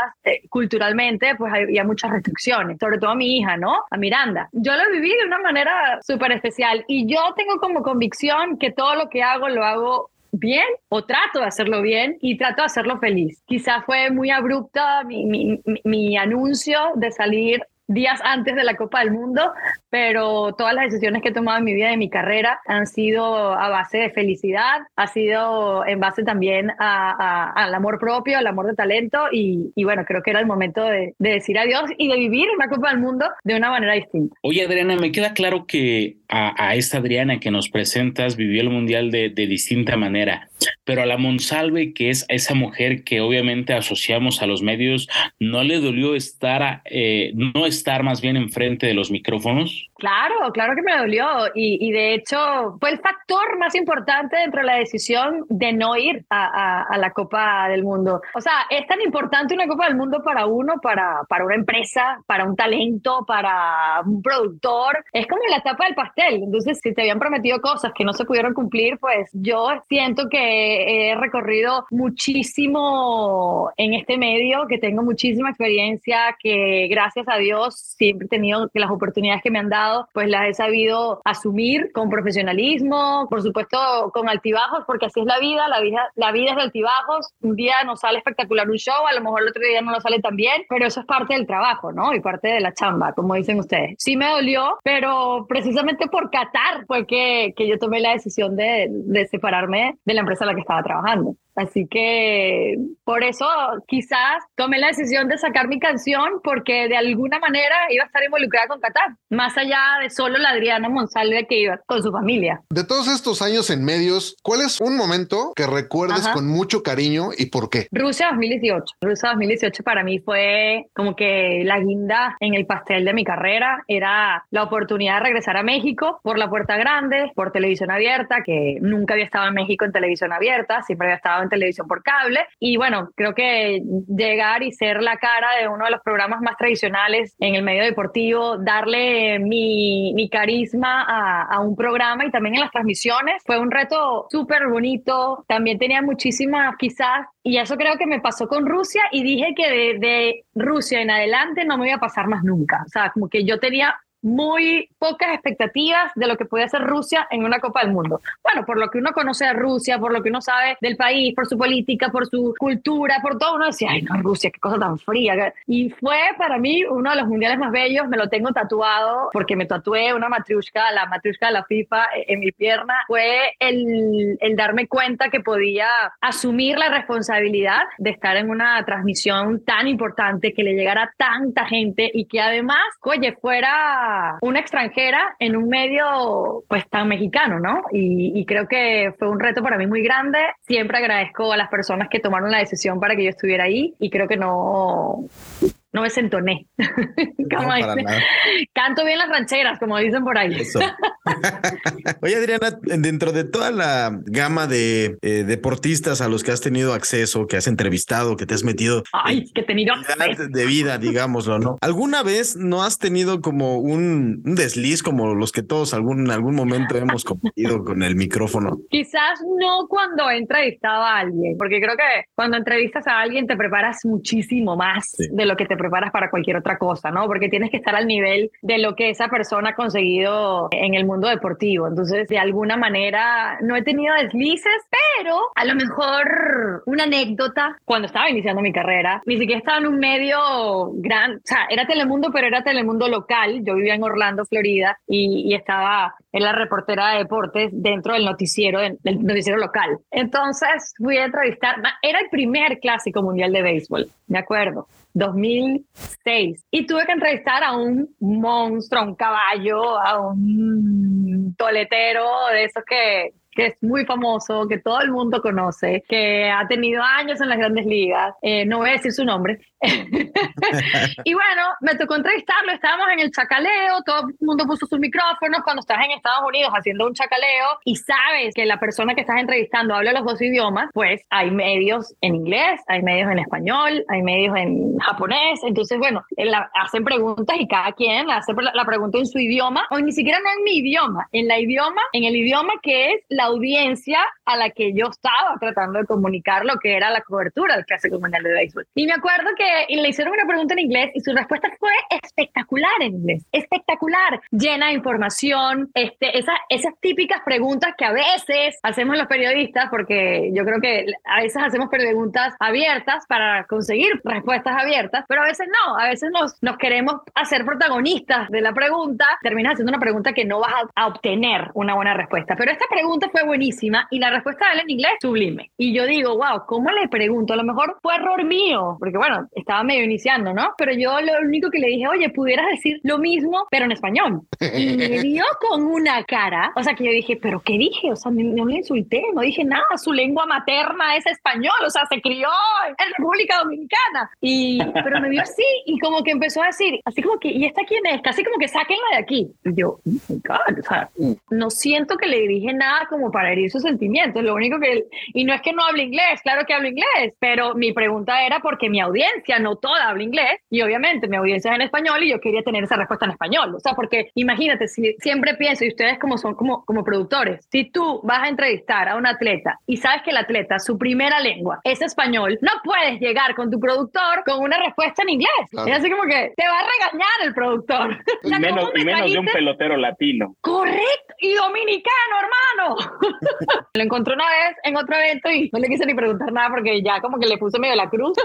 culturalmente pues había muchas restricciones, sobre todo a mi hija, ¿no?, a Miranda. Yo lo viví de una manera súper especial y yo tengo como convicción que todo lo que hago lo hago bien o trato de hacerlo bien y trato de hacerlo feliz. Quizás fue muy abrupta mi anuncio de salir días antes de la Copa del Mundo, pero todas las decisiones que he tomado en mi vida y en mi carrera han sido a base de felicidad, ha sido en base también al amor propio, al amor de talento y bueno, creo que era el momento de decir adiós y de vivir una Copa del Mundo de una manera distinta. Oye, Adriana, me queda claro que a esta Adriana que nos presentas vivió el Mundial de distinta manera, pero a la Monsalve, que es esa mujer que obviamente asociamos a los medios, ¿no le dolió no estar más bien enfrente de los micrófonos? Claro que me dolió y de hecho fue el factor más importante dentro de la decisión de no ir a la Copa del Mundo. O sea, es tan importante una Copa del Mundo para uno, para una empresa, para un talento, para un productor. Es como la tapa del pastel. Entonces, si te habían prometido cosas que no se pudieron cumplir, pues yo siento que he recorrido muchísimo en este medio, que tengo muchísima experiencia, que gracias a Dios siempre he tenido las oportunidades que me han dado, pues las he sabido asumir con profesionalismo, por supuesto con altibajos, porque así es la vida es de altibajos. Un día nos sale espectacular un show, a lo mejor el otro día no nos sale tan bien, pero eso es parte del trabajo, ¿no? Y parte de la chamba, como dicen ustedes. Sí me dolió, pero precisamente por Qatar fue que yo tomé la decisión de separarme de la empresa en la que estaba trabajando. Así que por eso quizás tomé la decisión de sacar mi canción, porque de alguna manera iba a estar involucrada con Qatar, más allá de solo la Adriana Monsalve que iba con su familia. De todos estos años en medios, ¿cuál es un momento que recuerdes con mucho cariño y por qué? Rusia 2018. Rusia 2018 para mí fue como que la guinda en el pastel de mi carrera. Era la oportunidad de regresar a México por la puerta grande, por televisión abierta, que nunca había estado en México en televisión abierta, siempre había estado en televisión por cable, y bueno, creo que llegar y ser la cara de uno de los programas más tradicionales en el medio deportivo, darle mi carisma a un programa y también en las transmisiones, fue un reto súper bonito. También tenía muchísimas quizás, y eso creo que me pasó con Rusia, y dije que de Rusia en adelante no me iba a pasar más nunca. O sea, como que yo tenía muy pocas expectativas de lo que puede hacer Rusia en una Copa del Mundo. Bueno, por lo que uno conoce de Rusia, por lo que uno sabe del país, por su política, por su cultura, por todo, uno decía, ay no, Rusia, qué cosa tan fría. Y fue para mí uno de los mundiales más bellos, me lo tengo tatuado, porque me tatué una matriushka, la matriushka de la FIFA en mi pierna. Fue el darme cuenta que podía asumir la responsabilidad de estar en una transmisión tan importante, que le llegara a tanta gente y que además, oye, fuera una extranjera en un medio pues tan mexicano, ¿no? Y creo que fue un reto para mí muy grande. Siempre agradezco a las personas que tomaron la decisión para que yo estuviera ahí, y creo que no me sentoné. Canto bien las rancheras, como dicen por ahí. Eso. Oye, Adriana, dentro de toda la gama de deportistas a los que has tenido acceso, que has entrevistado, que te has metido... ¡Ay, que he tenido acceso! ...de vida, digámoslo, ¿no? ¿Alguna vez no has tenido como un desliz como los que todos algún momento hemos cometido con el micrófono? Quizás no cuando he entrevistado a alguien, porque creo que cuando entrevistas a alguien te preparas muchísimo más de lo que te preparas para cualquier otra cosa, ¿no? Porque tienes que estar al nivel de lo que esa persona ha conseguido en el mundo deportivo. Entonces, de alguna manera, no he tenido deslices, pero a lo mejor una anécdota. Cuando estaba iniciando mi carrera, ni siquiera estaba en un medio gran, o sea, era Telemundo, pero era Telemundo local. Yo vivía en Orlando, Florida, y estaba en la reportera de deportes dentro del noticiero, del noticiero local. Entonces, fui a entrevistar, era el primer clásico mundial de béisbol, me acuerdo, 2006, y tuve que entrevistar a un monstruo, a un caballo, a un toletero de esos que es muy famoso, que todo el mundo conoce, que ha tenido años en las grandes ligas, no voy a decir su nombre. Y bueno, me tocó entrevistarlo, estábamos en el chacaleo, todo el mundo puso sus micrófonos. Cuando estás en Estados Unidos haciendo un chacaleo y sabes que la persona que estás entrevistando habla los dos idiomas, pues hay medios en inglés, hay medios en español, hay medios en japonés. Entonces, bueno, hacen preguntas y cada quien hace la pregunta en su idioma, o ni siquiera no en mi idioma, en el idioma que es la audiencia a la que yo estaba tratando de comunicar lo que era la cobertura del clásico mundial de béisbol. Y me acuerdo que y le hicieron una pregunta en inglés y su respuesta fue espectacular en inglés, espectacular, llena de información, esas típicas preguntas que a veces hacemos los periodistas, porque yo creo que a veces hacemos preguntas abiertas para conseguir respuestas abiertas, pero a veces no, a veces nos queremos hacer protagonistas de la pregunta, terminas haciendo una pregunta que no vas a obtener una buena respuesta, pero esta pregunta fue buenísima y la respuesta de él en inglés, sublime, y yo digo, wow, ¿cómo le pregunto? A lo mejor fue error mío, porque bueno, estaba medio iniciando, ¿no? Pero yo lo único que le dije, oye, ¿pudieras decir lo mismo, pero en español? Y me dio con una cara, o sea, que yo dije, ¿pero qué dije? O sea, no le insulté, no dije nada, su lengua materna es español, o sea, se crió en República Dominicana, pero me vio así, y como que empezó a decir, así como que, ¿y esta quién es? Casi como que sáquenla de aquí. Y yo, oh my God, o sea, no siento que le dirige nada como para herir sus sentimientos, lo único que, y no es que no hable inglés, claro que hablo inglés, pero mi pregunta era porque mi audiencia no toda habla inglés, y obviamente mi audiencia es en español, y yo quería tener esa respuesta en español, o sea, porque imagínate, si siempre pienso, y ustedes como son como productores, si tú vas a entrevistar a un atleta, y sabes que el atleta, su primera lengua es español, no puedes llegar con tu productor con una respuesta en inglés, claro. Es así como que te va a regañar el productor. O sea, menos de un pelotero latino. Correcto, y dominicano, hermano. Lo encontré una vez en otro evento y no le quise ni preguntar nada porque ya como que le puso medio la cruz.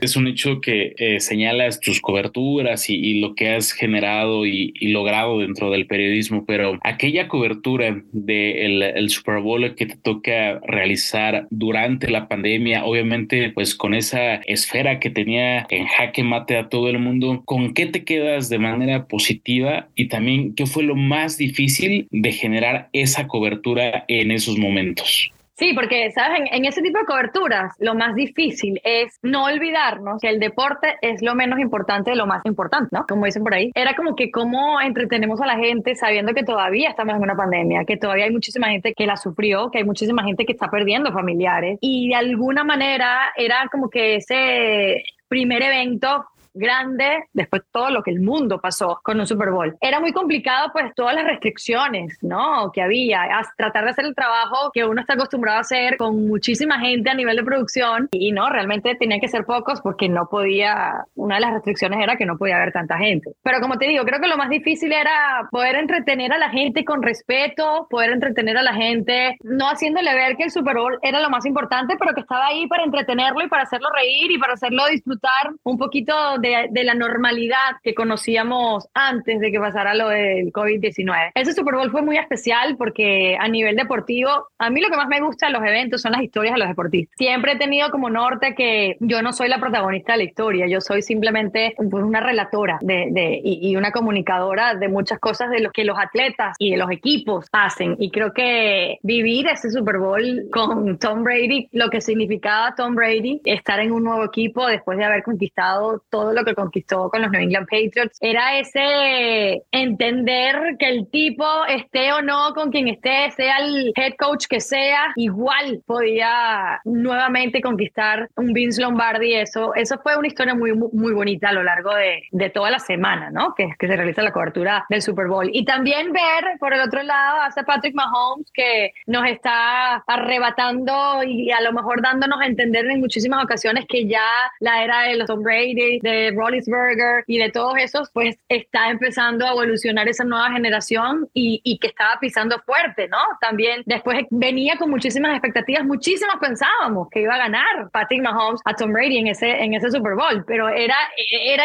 Es un hecho que señalas tus coberturas y lo que has generado y logrado dentro del periodismo, pero aquella cobertura del Super Bowl que te toca realizar durante la pandemia, obviamente pues con esa esfera que tenía en jaque mate a todo el mundo, ¿con qué te quedas de manera positiva? Y también, ¿qué fue lo más difícil de generar esa cobertura en esos momentos? Sí, porque, ¿sabes? En ese tipo de coberturas, lo más difícil es no olvidarnos que el deporte es lo menos importante de lo más importante, ¿no? Como dicen por ahí. Era como que cómo entretenemos a la gente sabiendo que todavía estamos en una pandemia, que todavía hay muchísima gente que la sufrió, que hay muchísima gente que está perdiendo familiares. Y de alguna manera era como que ese primer evento grande, después todo lo que el mundo pasó con un Super Bowl. Era muy complicado, pues, todas las restricciones, ¿no?, que había, tratar de hacer el trabajo que uno está acostumbrado a hacer con muchísima gente a nivel de producción, y no, realmente tenían que ser pocos porque no podía, una de las restricciones era que no podía haber tanta gente. Pero como te digo, creo que lo más difícil era poder entretener a la gente con respeto, poder entretener a la gente, no haciéndole ver que el Super Bowl era lo más importante, pero que estaba ahí para entretenerlo y para hacerlo reír y para hacerlo disfrutar un poquito de la normalidad que conocíamos antes de que pasara lo del COVID-19. Ese Super Bowl fue muy especial porque a nivel deportivo, a mí lo que más me gusta de los eventos son las historias de los deportistas. Siempre he tenido como norte que yo no soy la protagonista de la historia, yo soy simplemente una relatora y una comunicadora de muchas cosas de lo que los atletas y de los equipos hacen. Y creo que vivir ese Super Bowl con Tom Brady, lo que significaba Tom Brady, estar en un nuevo equipo después de haber conquistado todo lo que conquistó con los New England Patriots, era ese entender que el tipo esté o no con quien esté, sea el head coach que sea, igual podía nuevamente conquistar un Vince Lombardi. Eso fue una historia muy, muy bonita a lo largo de toda la semana, ¿no?, que se realiza la cobertura del Super Bowl. Y también ver por el otro lado a Patrick Mahomes, que nos está arrebatando y a lo mejor dándonos a entender en muchísimas ocasiones que ya la era de los Tom Brady, de Rollinsberger y de todos esos, pues está empezando a evolucionar esa nueva generación y que estaba pisando fuerte, ¿no? También después venía con muchísimas expectativas, muchísimas pensábamos que iba a ganar Patrick Mahomes a Tom Brady en ese Super Bowl, pero era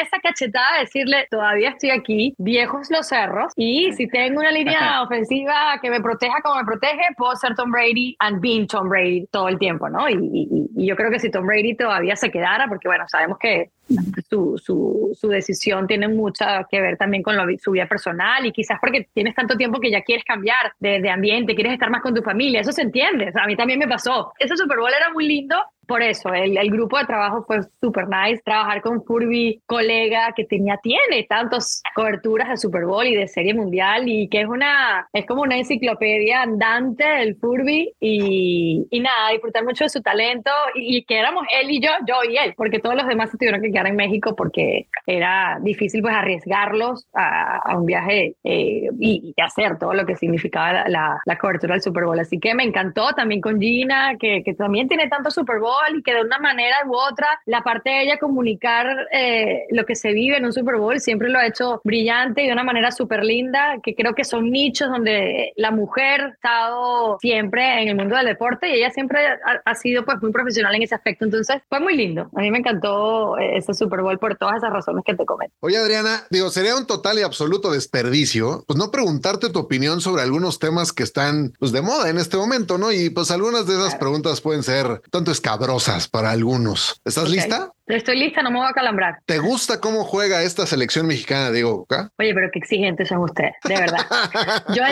esa cachetada de decirle, todavía estoy aquí, viejos los cerros, y si tengo una línea ofensiva que me proteja como me protege, puedo ser Tom Brady and being Tom Brady todo el tiempo, ¿no? Y yo creo que si Tom Brady todavía se quedara, porque bueno, sabemos que su decisión tiene mucho que ver también con su vida personal, y quizás porque tienes tanto tiempo que ya quieres cambiar de ambiente, quieres estar más con tu familia, eso se entiende, o sea, a mí también me pasó. Ese Super Bowl era muy lindo. Por eso, el grupo de trabajo fue súper nice. Trabajar con Furby, colega que tiene tantas coberturas de Super Bowl y de Serie Mundial, y que es como una enciclopedia andante del Furby, y nada, disfrutar mucho de su talento, y que éramos él y yo y él, porque todos los demás se tuvieron que quedar en México porque era difícil, pues, arriesgarlos a un viaje y hacer todo lo que significaba la cobertura del Super Bowl. Así que me encantó también con Gina, que también tiene tanto Super Bowl Bowl y que de una manera u otra, la parte de ella comunicar lo que se vive en un Super Bowl siempre lo ha hecho brillante y de una manera súper linda, que creo que son nichos donde la mujer ha estado siempre en el mundo del deporte y ella siempre ha sido pues muy profesional en ese aspecto. Entonces fue muy lindo, a mí me encantó ese Super Bowl por todas esas razones que te comento. Oye, Adriana, digo, sería un total y absoluto desperdicio pues no preguntarte tu opinión sobre algunos temas que están pues de moda en este momento, ¿no? Y pues algunas de esas preguntas pueden ser tanto escabrosas para algunos. ¿Estás lista? Estoy lista, no me voy a calambrar. ¿Te gusta cómo juega esta selección mexicana, Diego Cocca? Oye, pero qué exigentes son ustedes, de verdad. Yo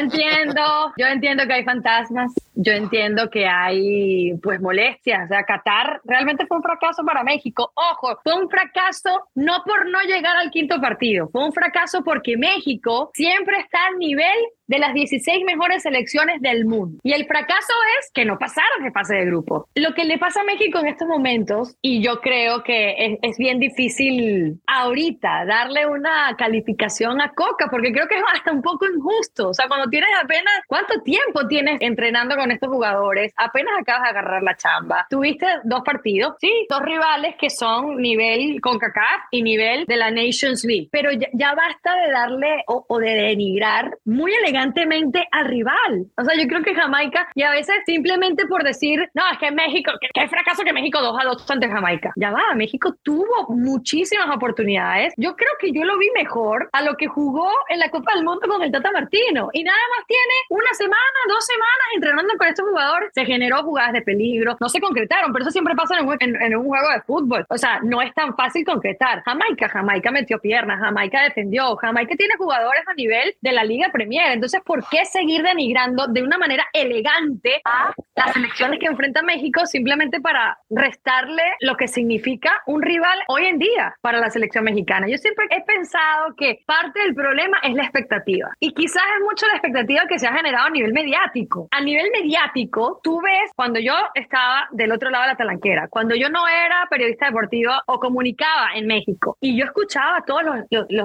entiendo que hay fantasmas, yo entiendo que hay pues molestias. O sea, Qatar realmente fue un fracaso para México. Ojo, fue un fracaso no por no llegar al quinto partido, fue un fracaso porque México siempre está al nivel de las 16 mejores selecciones del mundo. Y el fracaso es que no pasaron de fase de grupo. Lo que le pasa a México en estos momentos, y yo creo que es bien difícil ahorita darle una calificación a Cocca, porque creo que es hasta un poco injusto. O sea, cuando tienes apenas... ¿Cuánto tiempo tienes entrenando con estos jugadores? Apenas acabas de agarrar la chamba. Tuviste 2 partidos, sí, 2 rivales que son nivel CONCACAF y nivel de la Nations League. Pero ya basta de darle o de denigrar muy elegante al rival. O sea, yo creo que Jamaica, y a veces simplemente por decir, no, es que México, que fracaso que México 2-2 ante Jamaica. Ya va, México tuvo muchísimas oportunidades. Yo creo que yo lo vi mejor a lo que jugó en la Copa del Mundo con el Tata Martino. Y nada más tiene 1 semana, 2 semanas entrenando con estos jugadores. Se generó jugadas de peligro, no se concretaron, pero eso siempre pasa en un juego de fútbol. O sea, no es tan fácil concretar. Jamaica metió piernas, Jamaica defendió, Jamaica tiene jugadores a nivel de la Liga Premier. Entonces, ¿por qué seguir denigrando de una manera elegante a las selecciones que enfrenta México simplemente para restarle lo que significa un rival hoy en día para la selección mexicana? Yo siempre he pensado que parte del problema es la expectativa, y quizás es mucho la expectativa que se ha generado a nivel mediático. A nivel mediático, tú ves cuando yo estaba del otro lado de la talanquera, cuando yo no era periodista deportivo o comunicaba en México, y yo escuchaba a todos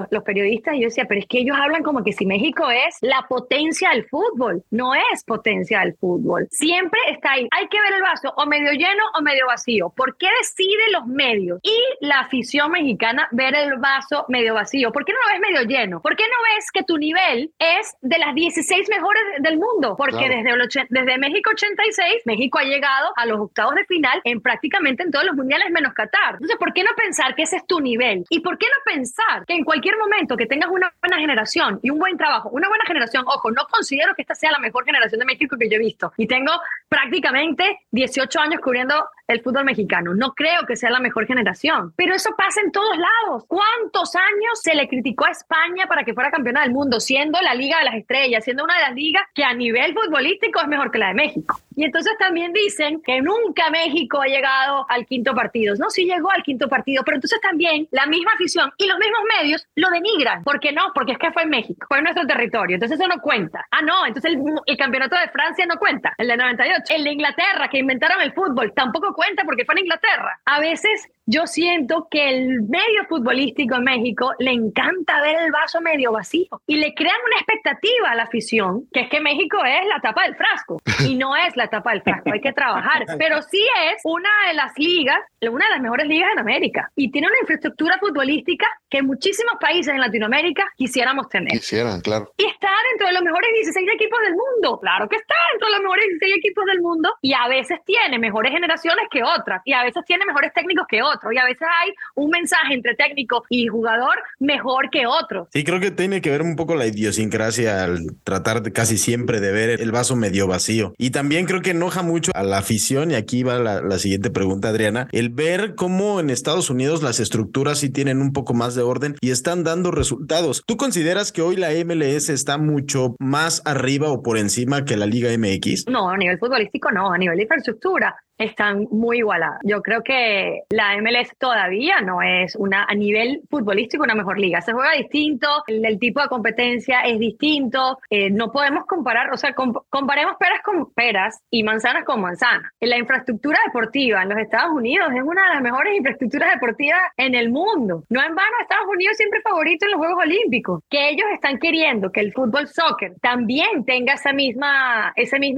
los periodistas y yo decía, pero es que ellos hablan como que si México es la potencia del fútbol. No es potencia del fútbol. Siempre está ahí. Hay que ver el vaso o medio lleno o medio vacío. ¿Por qué deciden los medios y la afición mexicana ver el vaso medio vacío? ¿Por qué no lo ves medio lleno? ¿Por qué no ves que tu nivel es de las 16 mejores del mundo? Porque claro, desde México 86, México ha llegado a los octavos de final en prácticamente en todos los mundiales menos Qatar. Entonces, ¿por qué no pensar que ese es tu nivel? ¿Y por qué no pensar que en cualquier momento que tengas una buena generación y un buen trabajo, una buena generación? Ojo, no considero que esta sea la mejor generación de México que yo he visto. Y tengo prácticamente 18 años cubriendo el fútbol mexicano. No creo que sea la mejor generación. Pero eso pasa en todos lados. ¿Cuántos años se le criticó a España para que fuera campeona del mundo? Siendo la Liga de las Estrellas, siendo una de las ligas que a nivel futbolístico es mejor que la de México. Y entonces también dicen que nunca México ha llegado al quinto partido. No, sí llegó al quinto partido, pero entonces también la misma afición y los mismos medios lo denigran. ¿Por qué no? Porque es que fue en México, fue en nuestro territorio. Entonces eso no cuenta. Ah, no, entonces el campeonato de Francia no cuenta, el de 98. El de Inglaterra, que inventaron el fútbol, tampoco cuenta porque fue en Inglaterra. A veces yo siento que el medio futbolístico en México le encanta ver el vaso medio vacío y le crean una expectativa a la afición, que es que México es la tapa del frasco, y no es la tapa del frasco, hay que trabajar, pero sí es una de las ligas, una de las mejores ligas en América, y tiene una infraestructura futbolística que muchísimos países en Latinoamérica quisiéramos tener. Quisieran, claro. Y está dentro de los mejores 16 equipos del mundo, claro que está dentro de los mejores 16 equipos del mundo, y a veces tiene mejores generaciones que otras, y a veces tiene mejores técnicos que otros, y a veces hay un mensaje entre técnico y jugador mejor que otro. Sí, creo que tiene que ver un poco la idiosincrasia al tratar de casi siempre de ver el vaso medio vacío. Y también creo que enoja mucho a la afición, y aquí va la siguiente pregunta, Adriana, el ver cómo en Estados Unidos las estructuras sí tienen un poco más de orden y están dando resultados. ¿Tú consideras que hoy la MLS está mucho más arriba o por encima que la Liga MX? No, a nivel futbolístico no, a nivel de infraestructura están muy igualadas. Yo creo que la MLS todavía no es a nivel futbolístico una mejor liga. Se juega distinto, el tipo de competencia es distinto. No podemos comparar, o sea, comparemos peras con peras y manzanas con manzanas. La infraestructura deportiva en los Estados Unidos es una de las mejores infraestructuras deportivas en el mundo. No en vano, Estados Unidos siempre favorito en los Juegos Olímpicos. Que ellos están queriendo que el fútbol soccer también tenga esa misma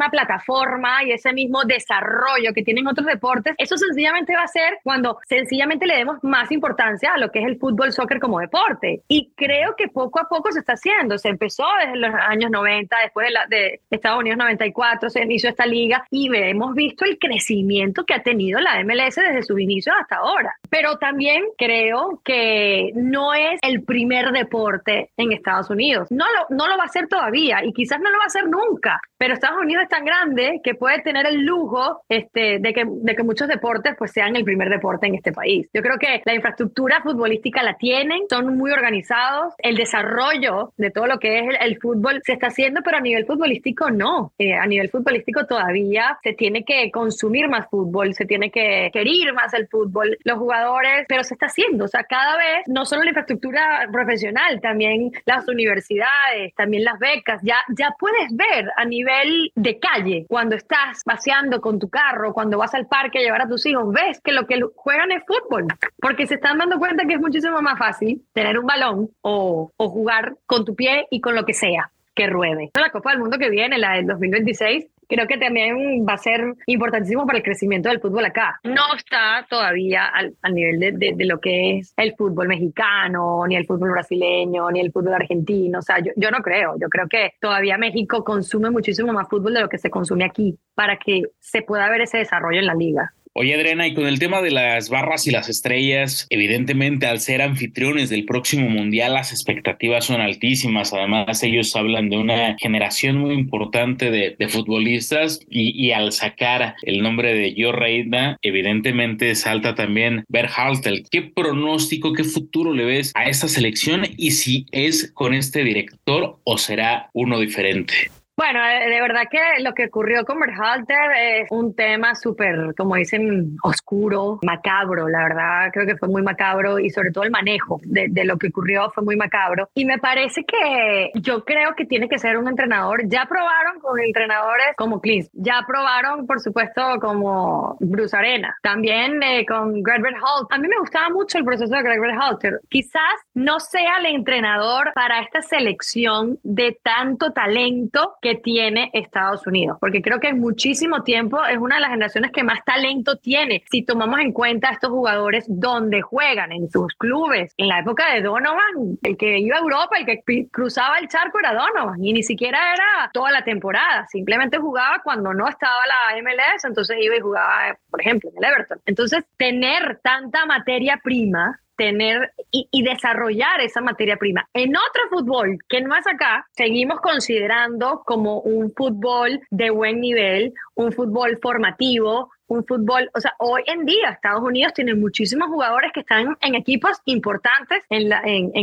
plataforma y ese mismo desarrollo que tienen otros deportes. Eso sencillamente va a ser cuando sencillamente le demos más importancia a lo que es el fútbol, soccer como deporte. Y creo que poco a poco se está haciendo. Se empezó desde los años 90, después de Estados Unidos 94, se inició esta liga y hemos visto el crecimiento que ha tenido la MLS desde sus inicios hasta ahora. Pero también creo que no es el primer deporte en Estados Unidos. No lo va a ser todavía y quizás no lo va a hacer nunca. Pero Estados Unidos es tan grande que puede tener el lujo de que muchos deportes pues, sean el primer deporte en este país. Yo creo que la infraestructura futbolística la tienen, son muy organizados. El desarrollo de todo lo que es el fútbol se está haciendo, pero a nivel futbolístico no. A nivel futbolístico todavía se tiene que consumir más fútbol, se tiene que querer más el fútbol, los jugadores, pero se está haciendo. O sea, cada vez, no solo la infraestructura profesional, también las universidades, también las becas. Ya puedes ver a nivel de calle, cuando estás paseando con tu carro, cuando vas al parque a llevar a tus hijos, ves que lo que juegan es fútbol, porque se están dando cuenta que es muchísimo más fácil tener un balón o jugar con tu pie y con lo que sea que ruede. La Copa del Mundo que viene, la del 2026, creo que también va a ser importantísimo para el crecimiento del fútbol acá. No está todavía al nivel de lo que es el fútbol mexicano, ni el fútbol brasileño, ni el fútbol argentino. O sea, yo no creo. Yo creo que todavía México consume muchísimo más fútbol de lo que se consume aquí para que se pueda ver ese desarrollo en la liga. Oye, Adriana, y con el tema de las barras y las estrellas, evidentemente al ser anfitriones del próximo mundial, las expectativas son altísimas. Además, ellos hablan de una generación muy importante de futbolistas y al sacar el nombre de Gio Reyna, evidentemente salta también Berhalter. ¿Qué pronóstico, qué futuro le ves a esta selección y si es con este director o será uno diferente? Bueno, de verdad que lo que ocurrió con Berhalter es un tema súper, como dicen, oscuro, macabro. La verdad, creo que fue muy macabro y sobre todo el manejo de lo que ocurrió fue muy macabro. Y me parece que yo creo que tiene que ser un entrenador. Ya probaron con entrenadores como Klinsmann. Ya probaron, por supuesto, como Bruce Arena. También con Greg Berhalter. A mí me gustaba mucho el proceso de Greg Berhalter. Quizás no sea el entrenador para esta selección de tanto talento que tiene Estados Unidos, porque creo que en muchísimo tiempo es una de las generaciones que más talento tiene. Si tomamos en cuenta a estos jugadores donde juegan, en sus clubes, en la época de Donovan, el que iba a Europa, el que cruzaba el charco era Donovan y ni siquiera era toda la temporada, simplemente jugaba cuando no estaba la MLS, entonces iba y jugaba, por ejemplo, en el Everton. Entonces, tener tanta materia prima, tener y desarrollar esa materia prima. En otro fútbol que no es acá, seguimos considerando como un fútbol de buen nivel, un fútbol formativo, un fútbol, o sea, hoy en día Estados Unidos tiene muchísimos jugadores que están en equipos importantes en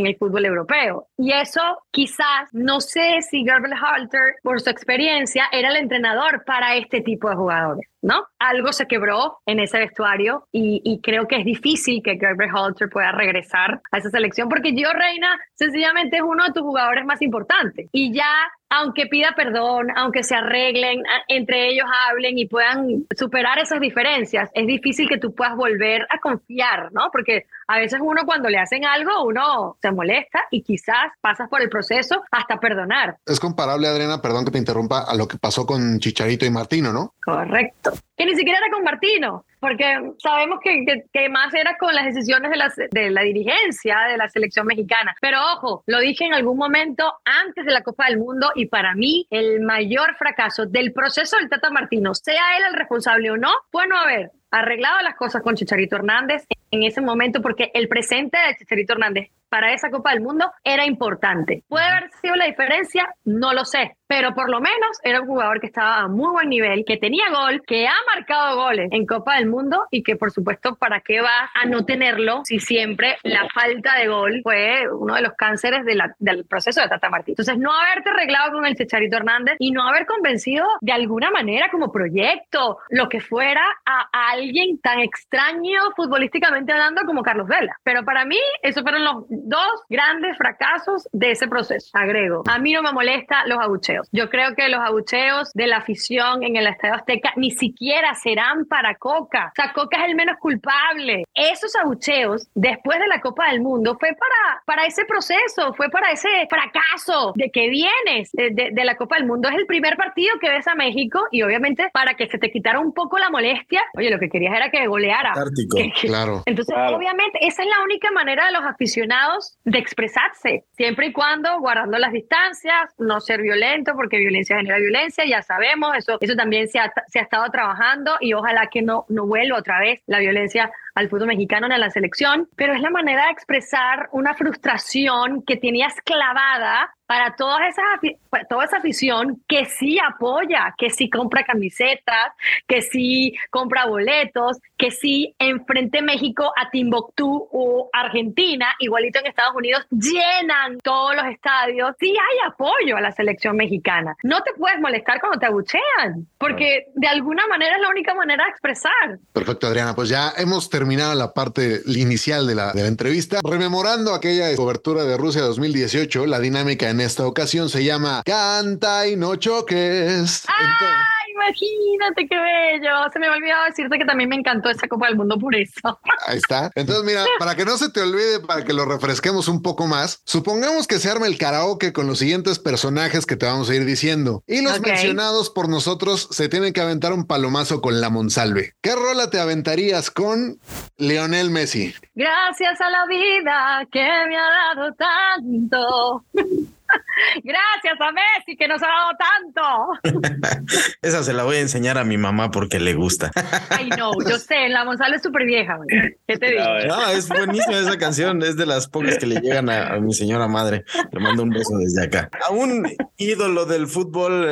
el fútbol europeo. Y eso quizás, no sé si Berhalter, por su experiencia, era el entrenador para este tipo de jugadores, ¿no? Algo se quebró en ese vestuario y creo que es difícil que Berhalter pueda regresar a esa selección porque Gio Reyna sencillamente es uno de tus jugadores más importantes. Y ya, aunque pida perdón, aunque se arreglen, entre ellos hablen y puedan superar esas diferencias, es difícil que tú puedas volver a confiar, ¿no? Porque a veces uno cuando le hacen algo, uno se molesta y quizás pasas por el proceso hasta perdonar. Es comparable, Adriana, perdón que te interrumpa, a lo que pasó con Chicharito y Martino, ¿no? Correcto. Que ni siquiera era con Martino, porque sabemos que más era con las decisiones de la dirigencia de la selección mexicana. Pero ojo, lo dije en algún momento antes de la Copa del Mundo y para mí el mayor fracaso del proceso del Tata Martino, sea él el responsable o no, fue no haber arreglado las cosas con Chicharito Hernández en ese momento, porque el presente de Chicharito Hernández para esa Copa del Mundo era importante. ¿Puede haber sido la diferencia? No lo sé, pero por lo menos era un jugador que estaba a muy buen nivel, que tenía gol, que ha marcado goles en Copa del Mundo y que por supuesto, ¿para qué vas a no tenerlo si siempre la falta de gol fue uno de los cánceres del proceso de Tata Martino? Entonces, no haberte arreglado con el Chicharito Hernández y no haber convencido de alguna manera como proyecto, lo que fuera, a alguien tan extraño futbolísticamente hablando como Carlos Vela. Pero para mí, esos fueron los dos grandes fracasos de ese proceso. Agrego, a mí no me molesta los abucheos. Yo creo que los abucheos de la afición en el Estadio Azteca ni siquiera serán para Cocca. O sea, Cocca es el menos culpable. Esos abucheos después de la Copa del Mundo fue para ese proceso, fue para ese fracaso de que vienes de la Copa del Mundo. Es el primer partido que ves a México y obviamente para que se te quitara un poco la molestia, oye, lo que querías era que goleara. Antártico, claro. Entonces, claro, obviamente, esa es la única manera de los aficionados de expresarse, siempre y cuando guardando las distancias, no ser violento, porque violencia genera violencia, ya sabemos, eso también se ha estado trabajando y ojalá que no vuelva otra vez la violencia al fútbol mexicano ni a la selección, pero es la manera de expresar una frustración que tenías clavada para toda esa afición que sí apoya, que sí compra camisetas, que sí compra boletos, que sí enfrente México a Timbuktu o Argentina, igualito en Estados Unidos, llenan todos los estadios. Sí hay apoyo a la selección mexicana. No te puedes molestar cuando te abuchean, porque de alguna manera es la única manera de expresar. Perfecto, Adriana. Pues ya hemos terminado la parte inicial de la entrevista. Rememorando aquella cobertura de Rusia 2018, la dinámica en esta ocasión se llama Canta y no choques. ¡Ah! Imagínate qué bello. Se me había olvidado decirte que también me encantó esa Copa del Mundo por eso. Ahí está. Entonces, mira, para que no se te olvide, para que lo refresquemos un poco más, supongamos que se arme el karaoke con los siguientes personajes que te vamos a ir diciendo. Y los mencionados por nosotros se tienen que aventar un palomazo con la Monsalve. ¿Qué rola te aventarías con Lionel Messi? Gracias a la vida que me ha dado tanto. Gracias a Messi que nos ha dado tanto. Esa se la voy a enseñar a mi mamá porque le gusta. Ay, no, yo sé, la Monsalve es súper vieja. ¿Qué te digo? No, es buenísima esa canción. Es de las pocas que le llegan a mi señora madre. Le mando un beso desde acá. A un ídolo del fútbol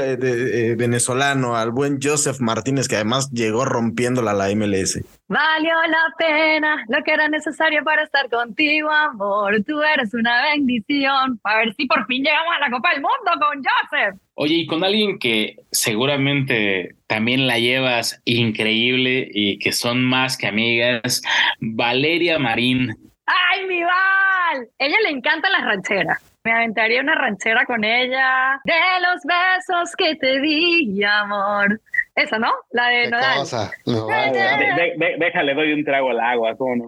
venezolano, al buen Joseph Martínez, que además llegó rompiéndola a la MLS. Valió la pena lo que era necesario para estar contigo, amor. Tú eres una bendición. A ver si por fin llegamos a la Copa del Mundo con Joseph. Oye, y con alguien que seguramente también la llevas increíble y que son más que amigas, Valeria Marín. ¡Ay, mi Val! Ella le encantan las rancheras. Me aventaría una ranchera con ella. De los besos que te di, amor. Esa, ¿no? La de Nodal. No, déjale, doy un trago al agua, ¿cómo no?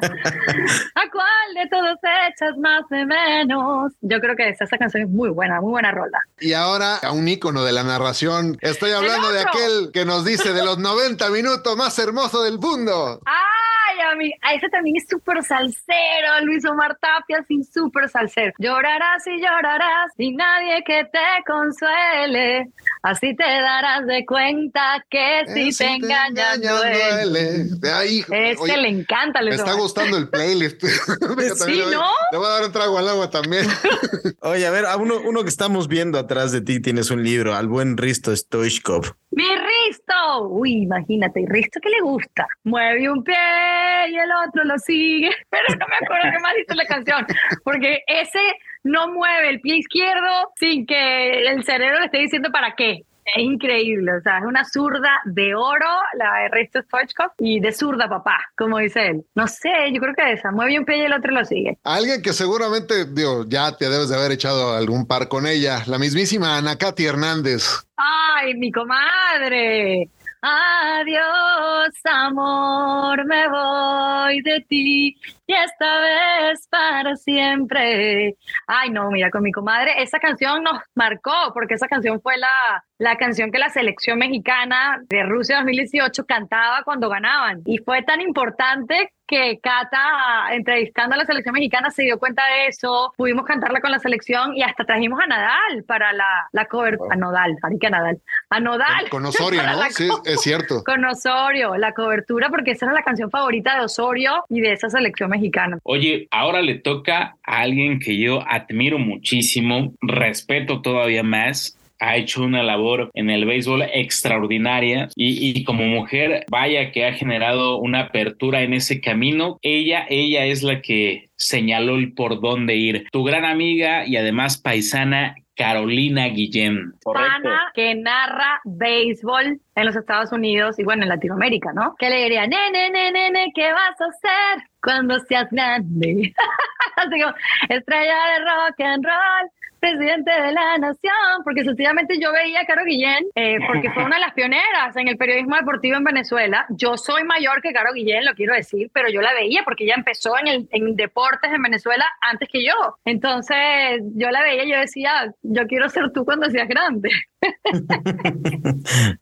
¿A cuál de todos echas más de menos? Yo creo que esa canción es muy buena rola. Y ahora a un ícono de la narración. Estoy hablando de aquel que nos dice de los 90 minutos más hermoso del mundo. ¡Ay, a ese también es súper salsero! Luis Omar Tapia, sí, súper salsero. Llorarás y llorarás y nadie que te consuele. Así te darás de cuenta que si te engañas duele. Ay, oye, le encanta. Me está gustando el playlist. Sí, ¿no? Te voy a dar un trago al agua también. Oye, a ver, a uno que estamos viendo atrás de ti, tienes un libro, al buen Hristo Stoichkov. ¡Mi Hristo! Uy, imagínate, Hristo que le gusta. Mueve un pie y el otro lo sigue. Pero no me acuerdo qué más hizo la canción. Porque ese no mueve el pie izquierdo sin que el cerebro le esté diciendo para qué. Es increíble, o sea, es una zurda de oro, la de Hristo Stoichkov, y de zurda, papá, como dice él. No sé, yo creo que esa, mueve un pie y el otro lo sigue. Alguien que seguramente, digo, ya te debes de haber echado algún par con ella, la mismísima Ana Caty Hernández. ¡Ay, mi comadre! Adiós, amor, me voy de ti y esta vez para siempre. Ay, no, mira, con mi comadre, esa canción nos marcó porque esa canción fue la canción que la selección mexicana de Rusia 2018 cantaba cuando ganaban. Y fue tan importante que Cata, entrevistando a la selección mexicana, se dio cuenta de eso. Pudimos cantarla con la selección y hasta trajimos a Nodal para la cobertura. Wow. A Nodal. Con Osorio, ¿no? Sí, es cierto. Con Osorio, la cobertura, porque esa era la canción favorita de Osorio y de esa selección mexicana. Oye, ahora le toca a alguien que yo admiro muchísimo, respeto todavía más. Ha hecho una labor en el béisbol extraordinaria y como mujer, vaya que ha generado una apertura en ese camino. Ella es la que señaló el por dónde ir. Tu gran amiga y además paisana, Carolina Guillén. Correcto. Ana, que narra béisbol en los Estados Unidos y bueno, en Latinoamérica, ¿no? Que le diría, nene, nene, nene, ¿qué vas a hacer cuando seas grande? Así como, estrella de rock and roll, presidente de la nación, porque sencillamente yo veía a Caro Guillén, porque fue una de las pioneras en el periodismo deportivo en Venezuela. Yo soy mayor que Caro Guillén, lo quiero decir, pero yo la veía porque ella empezó en deportes en Venezuela antes que yo. Entonces yo la veía y yo decía, yo quiero ser tú cuando seas grande.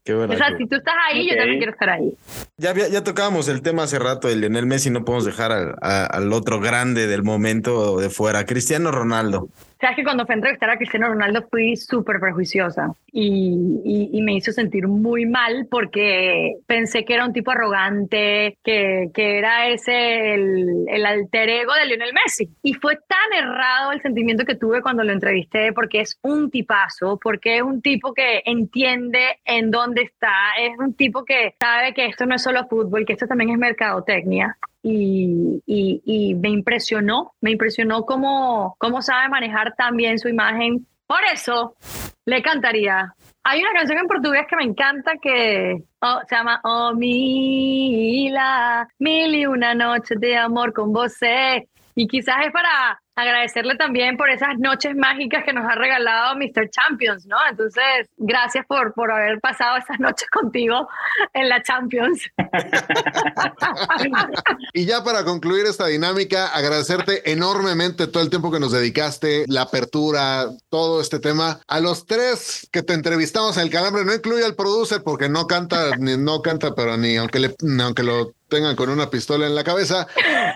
Qué buena, o sea, si tú estás ahí, okay, yo también quiero estar ahí. Ya tocábamos el tema hace rato de Lionel Messi, no podemos dejar al otro grande del momento de fuera, Cristiano Ronaldo. Sabes que cuando fui a entrevistar a Cristiano Ronaldo fui súper prejuiciosa y me hizo sentir muy mal porque pensé que era un tipo arrogante, que era ese el alter ego de Lionel Messi. Y fue tan errado el sentimiento que tuve cuando lo entrevisté, porque es un tipazo, porque es un tipo que entiende en dónde está, es un tipo que sabe que esto no es solo fútbol, que esto también es mercadotecnia. Y me impresionó cómo sabe manejar tan bien su imagen. Por eso le cantaría. Hay una canción en portugués que me encanta que se llama Oh Mila, mil y una noche de amor con você. Y quizás es para agradecerle también por esas noches mágicas que nos ha regalado Mr. Champions, ¿no? Entonces, gracias por haber pasado esas noches contigo en la Champions. Y ya para concluir esta dinámica, agradecerte enormemente todo el tiempo que nos dedicaste, la apertura, todo este tema. A los tres que te entrevistamos en El Calambre, no incluye al producer porque no canta, pero aunque lo tengan con una pistola en la cabeza.